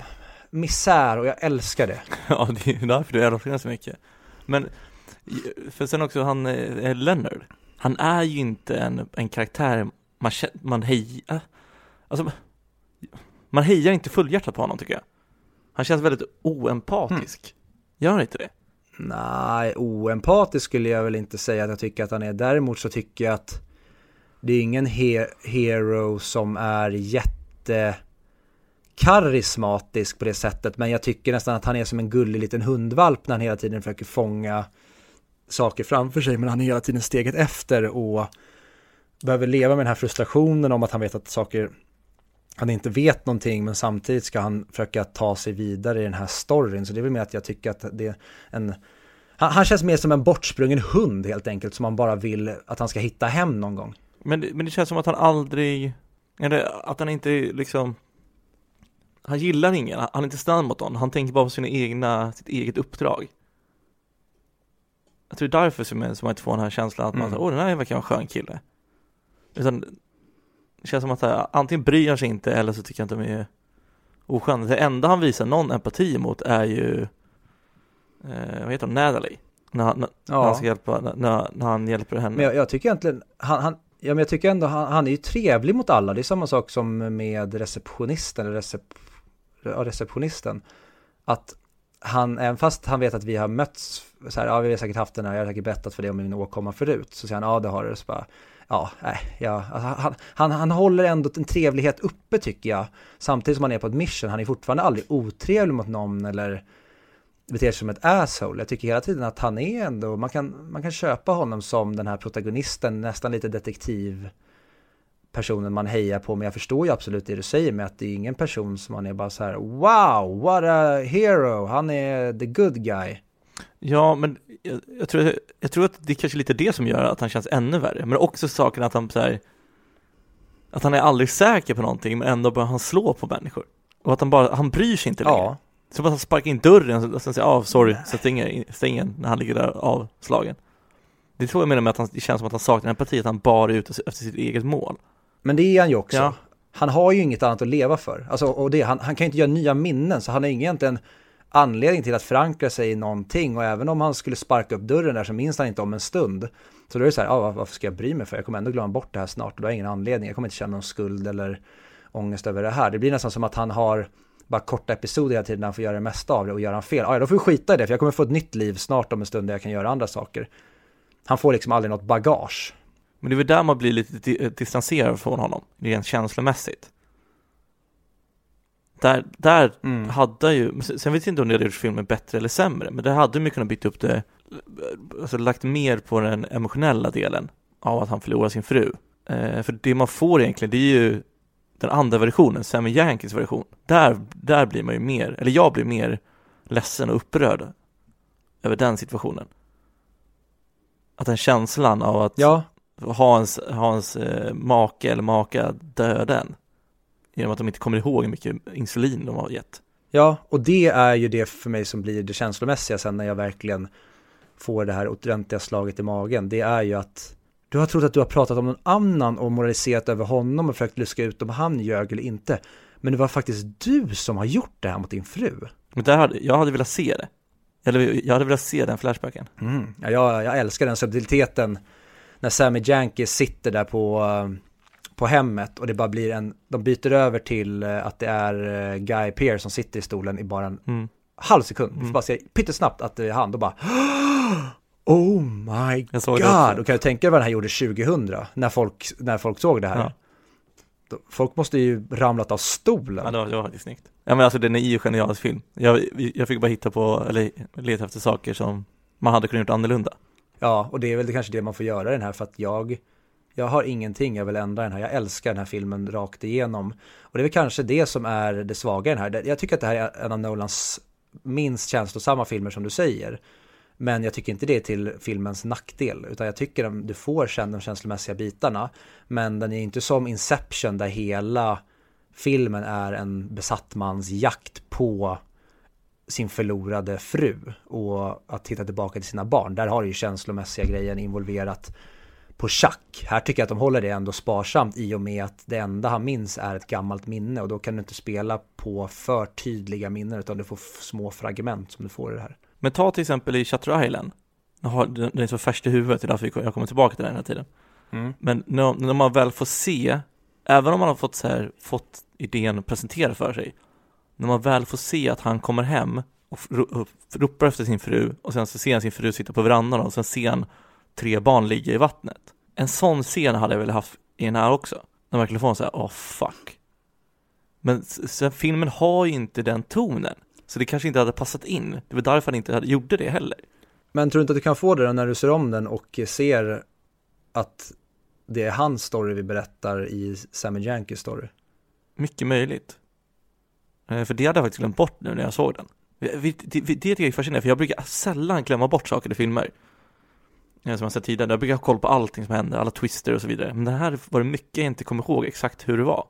misär, och jag älskar det. Ja, det är därför du älskar det så mycket. Men för sen också han, Leonard, han är ju inte en karaktär man hejar, alltså man hejar inte fullhjärtat på honom, tycker jag. Han känns väldigt oempatisk. Gör han inte det? Nej, oempatisk skulle jag väl inte säga att jag tycker att han är. Däremot så tycker jag att det är ingen hero som är jättekarismatisk på det sättet, men jag tycker nästan att han är som en gullig liten hundvalp när han hela tiden försöker fånga saker framför sig, men han är hela tiden steget efter och behöver leva med den här frustrationen om att han vet att saker, han inte vet någonting, men samtidigt ska han försöka ta sig vidare i den här storyn. Så det är väl mer att jag tycker att det är han känns mer som en bortsprungen hund helt enkelt, som man bara vill att han ska hitta hem någon gång. Men det känns som att han aldrig, eller att han inte liksom, han gillar ingen, han är inte stann mot honom, han tänker bara på sitt eget uppdrag. Jag tror det är därför som jag inte får den här känslan att man säger, den här verkar vara en skön kille. Utan det känns som att här, antingen bryr han sig inte, eller så tycker jag inte de är osköna. Det enda han visar någon empati emot är ju vad heter hon? Natalie. När han ska hjälpa, när han hjälper henne. Men jag tycker egentligen jag tycker ändå han är ju trevlig mot alla. Det är samma sak som med receptionisten, att han, även fast han vet att vi har mötts så här, vi har säkert haft den här, jag har säkert berättat för det om min åkomma förut, så säger han, det har det, så bara han håller ändå en trevlighet uppe, tycker jag. Samtidigt som han är på ett mission, han är fortfarande aldrig otrevlig mot någon eller beter sig som ett asshole. Jag tycker hela tiden att han är ändå, man kan köpa honom som den här protagonisten, nästan lite detektivpersonen man hejar på. Men jag förstår ju absolut det du säger med att det är ingen person som man är bara så här, wow, what a hero, han är the good guy. Ja, men jag tror att det är kanske lite det som gör att han känns ännu värre. Men också saken att han så här, att han är aldrig säker på någonting, men ändå börjar han slå på människor. Och att han bryr sig inte längre. Så bara han sparkar in dörren och sen säger så stänger när han ligger där avslagen. Det tror jag menar med att det känns som att han saknar empati, att han bara är ute efter sitt eget mål. Men det är han ju också. Ja. Han har ju inget annat att leva för. Alltså, och han kan ju inte göra nya minnen, så han är egentligen anledning till att förankra sig i någonting, och även om han skulle sparka upp dörren där så minns han inte om en stund. Så då är det så här, varför ska jag bry mig för? Jag kommer ändå glömma bort det här snart och då har jag ingen anledning. Jag kommer inte känna någon skuld eller ångest över det här. Det blir nästan som att han har bara korta episoder hela tiden när han får göra det mesta av det, och gör han fel, då får jag skita i det för jag kommer få ett nytt liv snart om en stund där jag kan göra andra saker. Han får liksom aldrig något bagage. Men det är väl där man blir lite distanserad från honom, rent känslomässigt. Där hade ju, sen vet jag inte om det hade gjort filmen bättre eller sämre, men det hade man ju kunnat byta upp det, alltså lagt mer på den emotionella delen av att han förlorar sin fru. För det man får egentligen, det är ju den andra versionen, Sam Yankees version. Där blir man ju mer, eller jag blir mer ledsen och upprörd över den situationen. Att den känslan av att Hans make eller maka döden genom att de inte kommer ihåg hur mycket insulin de har gett. Ja, och det är ju det för mig som blir det känslomässiga sen när jag verkligen får det här ordentliga slaget i magen. Det är ju att du har trott att du har pratat om någon annan och moraliserat över honom och försökt luska ut om han ljög eller inte. Men det var faktiskt du som har gjort det här mot din fru. Men jag hade velat se det. Jag hade velat se den flashbacken. Mm. Ja, jag älskar den subtiliteten när Sammy Jankis sitter där på hemmet och det bara blir de byter över till att det är Guy Pearce som sitter i stolen i bara en halv sekund. Vi får bara se pyttesnabbt att det är han och bara oh my god. Och kan jag tänka vad den här gjorde 2000 när folk såg det här. Ja. Folk måste ju ramlat av stolen. Ja, det var faktiskt snyggt. Ja, men alltså den är ju genialisk film. Jag fick bara hitta på eller leta efter saker som man hade kunnat göra annorlunda. Ja, och det är väl kanske det man får göra i den här, för att jag har ingenting jag vill ändra den här. Jag älskar den här filmen rakt igenom. Och det är väl kanske det som är det svaga i den här. Jag tycker att det här är en av Nolans minst känslosamma filmer som du säger. Men jag tycker inte det är till filmens nackdel. Utan jag tycker att du får känna de känslomässiga bitarna. Men den är inte som Inception där hela filmen är en besatt mans jakt på sin förlorade fru. Och att titta tillbaka till sina barn. Där har du ju känslomässiga grejen involverat på schack. Här tycker jag att de håller det ändå sparsamt i och med att det enda han minns är ett gammalt minne. Och då kan du inte spela på för tydliga minnen utan du får små fragment som du får i det här. Men ta till exempel i Shutter Island. Den är så färskt i huvudet, därför jag kommer tillbaka till den här tiden. Mm. Men när man väl får se, även om man har fått idén presenterad för sig, när man väl får se att han kommer hem och ropar efter sin fru och sen så ser han sin fru sitta på verandan och sen ser han 3 barn ligga i vattnet. En sån scen hade jag väl haft i den här också. När man verkligen får en så här, åh fuck. Men så, filmen har ju inte den tonen. Så det kanske inte hade passat in. Det var därför han inte gjorde det heller. Men tror du inte att du kan få det när du ser om den och ser att det är hans story vi berättar i Sammy Jankis story? Mycket möjligt. För det hade jag faktiskt glömt bort nu när jag såg den. Det tycker jag är fascinerande, för jag brukar sällan glömma bort saker i filmer. Som jag sett tidigare, jag brukar ha koll på allting som händer, alla twister och så vidare. Men det här var det mycket jag inte kommer ihåg exakt hur det var.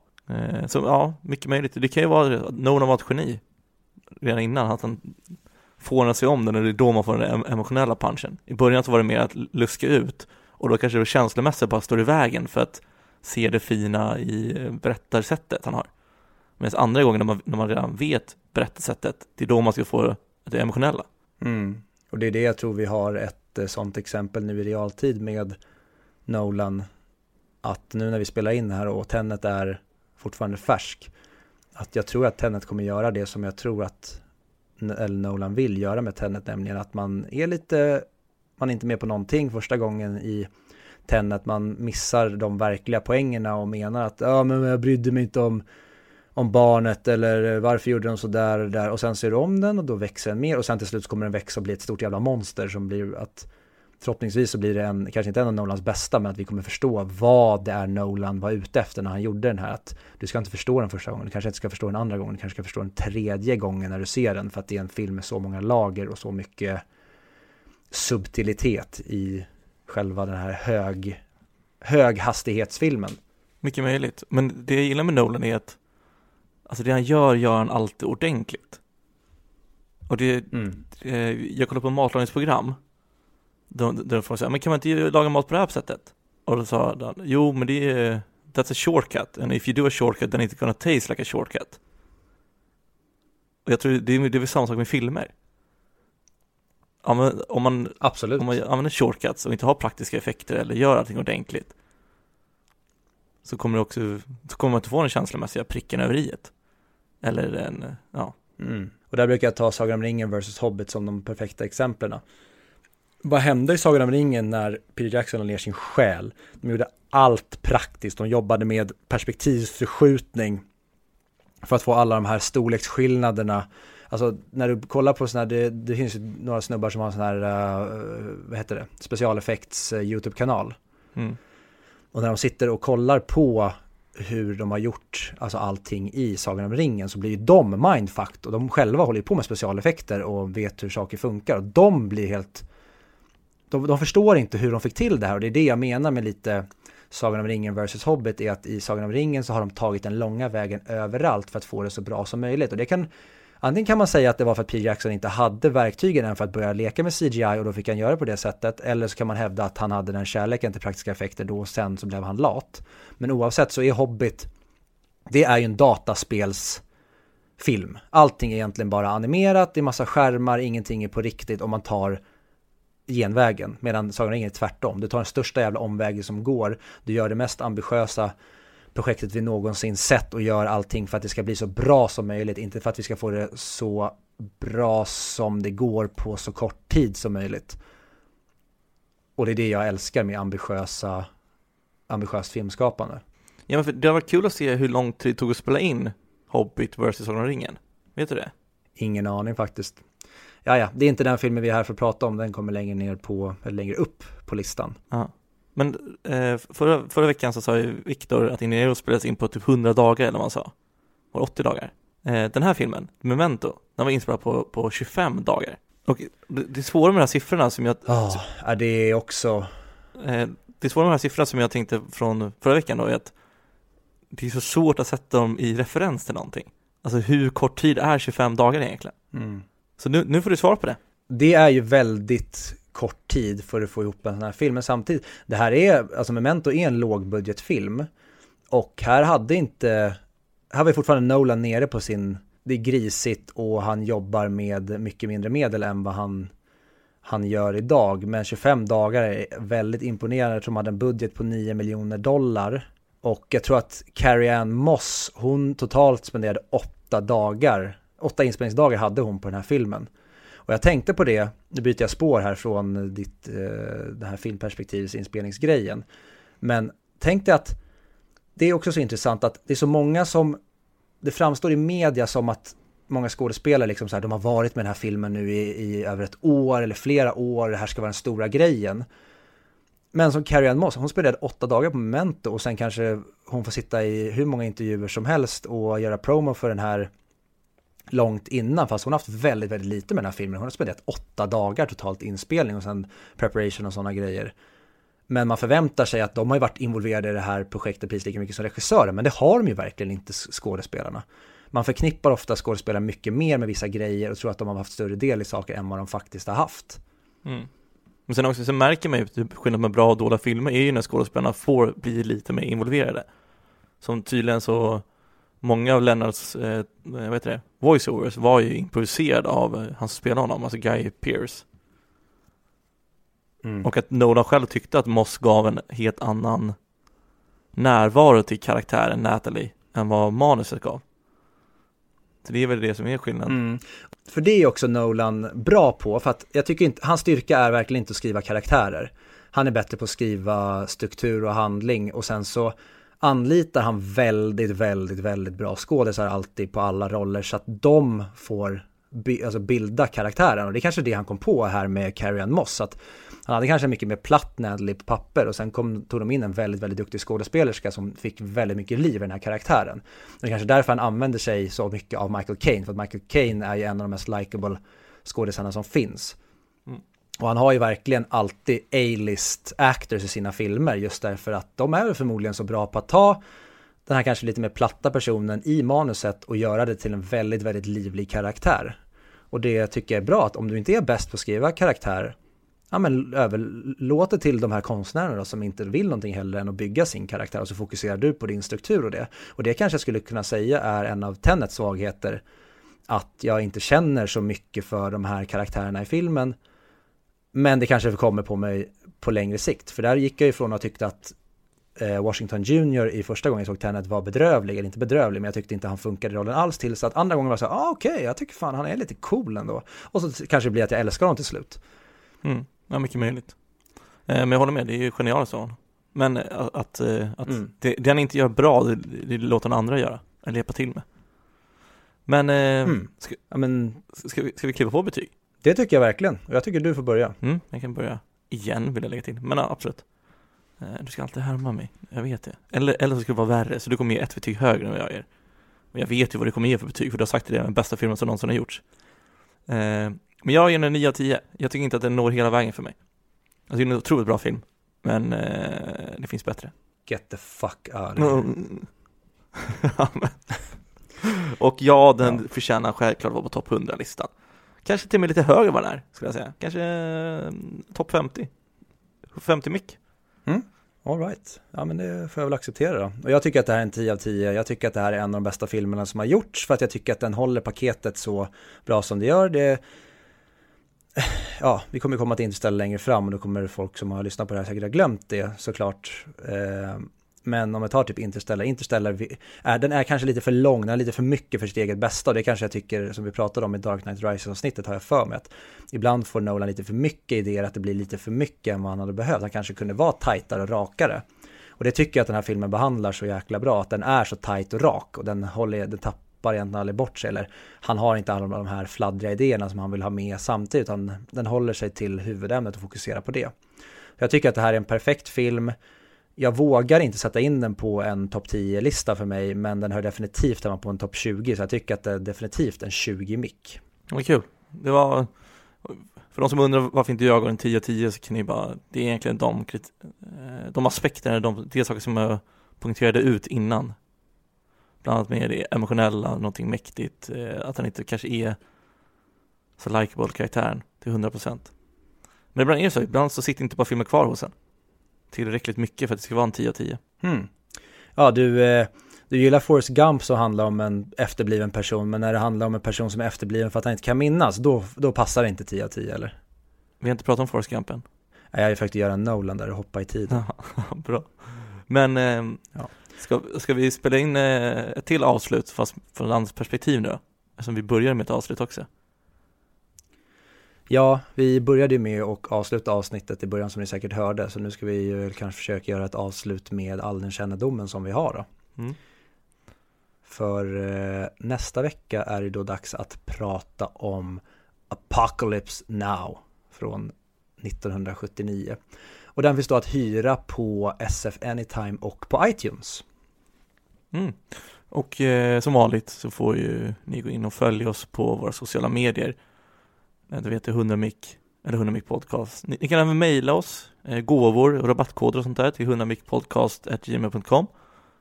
Så ja, mycket möjligt. Det kan ju vara att någon var ett geni redan innan, att han får sig om den, och det är då man får den emotionella punchen. I början så var det mer att luska ut, och då kanske det känslomässigt bara står i vägen för att se det fina i berättarsättet han har. Men andra gången när man redan vet berättarsättet, det är då man ska få det emotionella. Mm. Och det är det jag tror vi har ett sånt exempel nu i realtid med Nolan, att nu när vi spelar in här och Tenet är fortfarande färsk, att jag tror att Tenet kommer göra det som jag tror att Nolan vill göra med Tenet, nämligen att man är inte med på någonting första gången i Tenet, man missar de verkliga poängerna och menar att men jag brydde mig inte om barnet, eller varför gjorde de så där, och sen ser du om den och då växer den mer, och sen till slut kommer den växa och bli ett stort jävla monster som blir att förhoppningsvis så blir det kanske inte en av Nolans bästa, men att vi kommer förstå vad det är Nolan var ute efter när han gjorde den här. Att du ska inte förstå den första gången, du kanske inte ska förstå den andra gången, du kanske ska förstå den tredje gången när du ser den, för att det är en film med så många lager och så mycket subtilitet i själva den här höghastighetsfilmen. Mycket möjligt, men det jag gillar med Nolan är att alltså det han gör han alltid ordentligt. Och jag kollar på matlagningsprogram. De får säga, men kan man inte laga mat på det här sättet? Och då sa han, jo men det är that's a shortcut, and if you do a shortcut then it's gonna taste like a shortcut. Och jag tror det är väl samma sak med filmer. Om man använder shortcuts och inte har praktiska effekter eller gör allting ordentligt, så kommer man inte få den känslomässiga pricken över i ett. Eller den, ja. Mm. Och där brukar jag ta Sagan om ringen versus Hobbit som de perfekta exemplen. Vad hände i Sagan om ringen när Peter Jackson lade ner sin själ? De gjorde allt praktiskt. De jobbade med perspektivsförskjutning. för att få alla de här storleksskillnaderna. Alltså när du kollar på sådana här, det finns ju några snubbar som har sån här, vad heter det, specialeffekts YouTube-kanal. Mm. Och när de sitter och kollar på hur de har gjort alltså allting i Sagan om ringen, så blir ju de mindfucked, och de själva håller ju på med specialeffekter och vet hur saker funkar, och de blir helt, de förstår inte hur de fick till det här. Och det är det jag menar med lite Sagan om ringen versus Hobbit, är att i Sagan om ringen så har de tagit den långa vägen överallt för att få det så bra som möjligt. Och det kan, antingen kan man säga att det var för att Peter Jackson inte hade verktygen än för att börja leka med CGI, och då fick han göra på det sättet. Eller så kan man hävda att han hade den kärleken till praktiska effekter då, och sen så blev han lat. Men oavsett så är Hobbit, det är ju en dataspelsfilm. Allting är egentligen bara animerat, det är massa skärmar, ingenting är på riktigt, om man tar genvägen. Medan Sagan om ringen är tvärtom. Du tar den största jävla omvägen som går, du gör det mest ambitiösa projektet vi någonsin sett och gör allting för att det ska bli så bra som möjligt, inte för att vi ska få det så bra som det går på så kort tid som möjligt. Och det är det jag älskar med ambitiöst filmskapande. Ja, men för det har varit kul att se hur långt tid det tog att spela in Hobbit versus Sagan om ringen. Vet du det? Ingen aning faktiskt. Ja, det är inte den filmen vi är här för att prata om, den kommer längre ner på, eller längre upp på listan. Aha. Men förra veckan så sa ju Victor att Inero spelades in på typ 100 dagar, eller vad han sa. Var 80 dagar. Den här filmen, Memento, den var inspelad på 25 dagar. Och det är svåra med de här siffrorna som jag... det är också... det är svåra med de här siffrorna som jag tänkte från förra veckan då, är att det är så svårt att sätta dem i referens till någonting. Alltså hur kort tid är 25 dagar egentligen? Mm. Så nu får du svar på det. Det är ju väldigt... kort tid för att få ihop en sån här film. Men samtidigt, det här är, alltså Memento är en lågbudgetfilm, och här var ju fortfarande Nolan nere på sin, det är grisigt och han jobbar med mycket mindre medel än vad han gör idag, men 25 dagar är väldigt imponerande, eftersom han hade en budget på $9 miljoner, och jag tror att Carrie-Anne Moss, hon totalt spenderade 8 inspelningsdagar hade hon på den här filmen. Och jag tänkte på det, nu byter jag spår här från det här filmperspektivets inspelningsgrejen. Men tänk dig att det är också så intressant att det är så många som, det framstår i media som att många skådespelare liksom så här, de har varit med den här filmen nu i över ett år eller flera år, det här ska vara den stora grejen. Men som Carrie-Anne Moss, hon spelade 8 dagar på Memento, och sen kanske hon får sitta i hur många intervjuer som helst och göra promo för den här långt innan, fast hon har haft väldigt, väldigt lite med den här filmen. Hon har spenderat 8 dagar totalt inspelning och sen preparation och sådana grejer. Men man förväntar sig att de har ju varit involverade i det här projektet precis lika mycket som regissörer, men det har de ju verkligen inte, skådespelarna. Man förknippar ofta skådespelare mycket mer med vissa grejer och tror att de har haft större del i saker än vad de faktiskt har haft. Mm. Men sen också så märker man ju typ, skillnad med bra och dåliga filmer är ju när skådespelarna får bli lite mer involverade. Som tydligen så... Många av Lennarts voiceovers var ju improviserad av han som spelade honom, alltså Guy Pearce. Mm. Och att Nolan själv tyckte att Moss gav en helt annan närvaro till karaktären Natalie än vad manuset gav. Så det är väl det som är skillnaden. Mm. För det är också Nolan bra på, för att jag tycker inte, hans styrka är verkligen inte att skriva karaktärer. Han är bättre på att skriva struktur och handling, och sen så anlitar han väldigt, väldigt, väldigt bra skådespelare alltid på alla roller, så att de får bilda karaktären. Och det är kanske det han kom på här med Carrie-Anne Moss, att han hade kanske mycket mer platt Natalie på papper, och sen tog de in en väldigt, väldigt duktig skådespelerska som fick väldigt mycket liv i den här karaktären. Och det är kanske därför han använder sig så mycket av Michael Caine, för att Michael Caine är ju en av de mest likable skådespelarna som finns. Mm. Och han har ju verkligen alltid A-list actors i sina filmer, just därför att de är förmodligen så bra på att ta den här kanske lite mer platta personen i manuset och göra det till en väldigt, väldigt livlig karaktär. Och det tycker jag är bra, att om du inte är bäst på att skriva karaktär, ja men överlåt det till de här konstnärerna då, som inte vill någonting hellre än att bygga sin karaktär, och så fokuserar du på din struktur och det. Och det kanske jag skulle kunna säga är en av Tenets svagheter, att jag inte känner så mycket för de här karaktärerna i filmen. Men det kanske kommer på mig på längre sikt. För där gick jag ifrån och tyckte att Washington Jr. i första gången jag såg Tenet var bedrövlig. Eller inte bedrövlig, men jag tyckte inte han funkade i rollen alls till. Så att andra gången var jag så här, jag tycker fan han är lite cool ändå. Och så kanske det blir att jag älskar honom till slut. Mm, ja, mycket möjligt. Men jag håller med, det är ju genialt så. Men att det han inte gör bra, det låter andra göra. Eller hjälpa till med. Men, ska vi kliva på betyg? Det tycker jag verkligen. Och jag tycker du får börja. Mm, jag kan börja igen, vill jag lägga till. Men ja, absolut. Du ska alltid härma mig. Jag vet det. Eller så ska det vara värre. Så du kommer ge ett betyg högre än vad jag gör. Men jag vet ju vad du kommer ge för betyg. För du har sagt det är den bästa filmen som någonsin har gjorts. Men jag ger den 9 av 10. Jag tycker inte att den når hela vägen för mig. Alltså, det är en otroligt bra film. Men det finns bättre. Get the fuck out of here. Och ja, den förtjänar självklart vara på topp 100-listan. Kanske till och med lite högre vad den är, skulle jag säga. Kanske topp 50. 50 mick. Mm. All right. Ja, men det får jag väl acceptera då. Och jag tycker att det här är en 10 av 10. Jag tycker att det här är en av de bästa filmerna som har gjorts. För att jag tycker att den håller paketet så bra som det gör. Det... Ja, vi kommer komma till Interstellar längre fram. Och då kommer folk som har lyssnat på det här säkert ha glömt det, såklart. Men om jag tar typ Interstellar den är kanske lite för lång, den är lite för mycket för sitt eget bästa. Det kanske jag tycker, som vi pratade om i Dark Knight Rises-avsnittet, har jag för mig att ibland får Nolan lite för mycket idéer, att det blir lite för mycket än vad han hade behövt. Han kanske kunde vara tajtare och rakare. Och det tycker jag att den här filmen behandlar så jäkla bra, att den är så tajt och rak och den tappar egentligen aldrig bort sig. Eller han har inte alla de här fladdriga idéerna som han vill ha med samtidigt, utan den håller sig till huvudämnet och fokuserar på det. Jag tycker att det här är en perfekt film. Jag vågar inte sätta in den på en topp 10-lista för mig, men den hör definitivt hemma på en topp 20, så jag tycker att det är definitivt en 20-mick. Vad kul. Det var, för de som undrar varför inte jag går en 10-10, så kan ni bara, det är egentligen de aspekterna, de saker som jag punkterade ut innan. Bland annat med det emotionella, någonting mäktigt, att han inte kanske är så likeable karaktären till 100%. Men ibland så sitter inte bara filmen kvar hos en tillräckligt mycket för att det ska vara en 10 av 10. Mm. Ja, du gillar Forrest Gump, som handlar om en efterbliven person, men när det handlar om en person som är efterbliven för att han inte kan minnas, då passar det inte 10 av 10, eller? Vi har inte pratat om Forrest Gump än. Nej, jag har ju faktiskt göra en Nolan där och hoppa i tiden. Bra. Men ska vi spela in ett till avslut, fast från hans perspektiv nu? Eftersom vi börjar med ett avslut också. Ja, vi började med att avsluta avsnittet i början, som ni säkert hörde. Så nu ska vi ju kanske försöka göra ett avslut med all den kännedomen som vi har då. Mm. För nästa vecka är det då dags att prata om Apocalypse Now från 1979. Och den finns då att hyra på SF Anytime och på iTunes. Mm. Och som vanligt så får ju ni gå in och följa oss på våra sociala medier. Du vet, 100 Mic eller 100 Mic Podcast. Ni kan även mejla oss gåvor och rabattkoder och sånt där till 100micpodcast@gmail.com.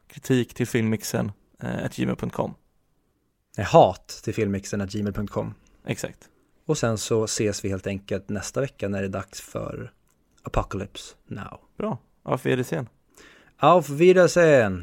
Kritik till filmmixen@gmail.com. Hat till filmmixen@gmail.com. Exakt. Och sen så ses vi helt enkelt nästa vecka när det är dags för Apocalypse Now. Bra. Auf Wiedersehen. Auf Wiedersehen.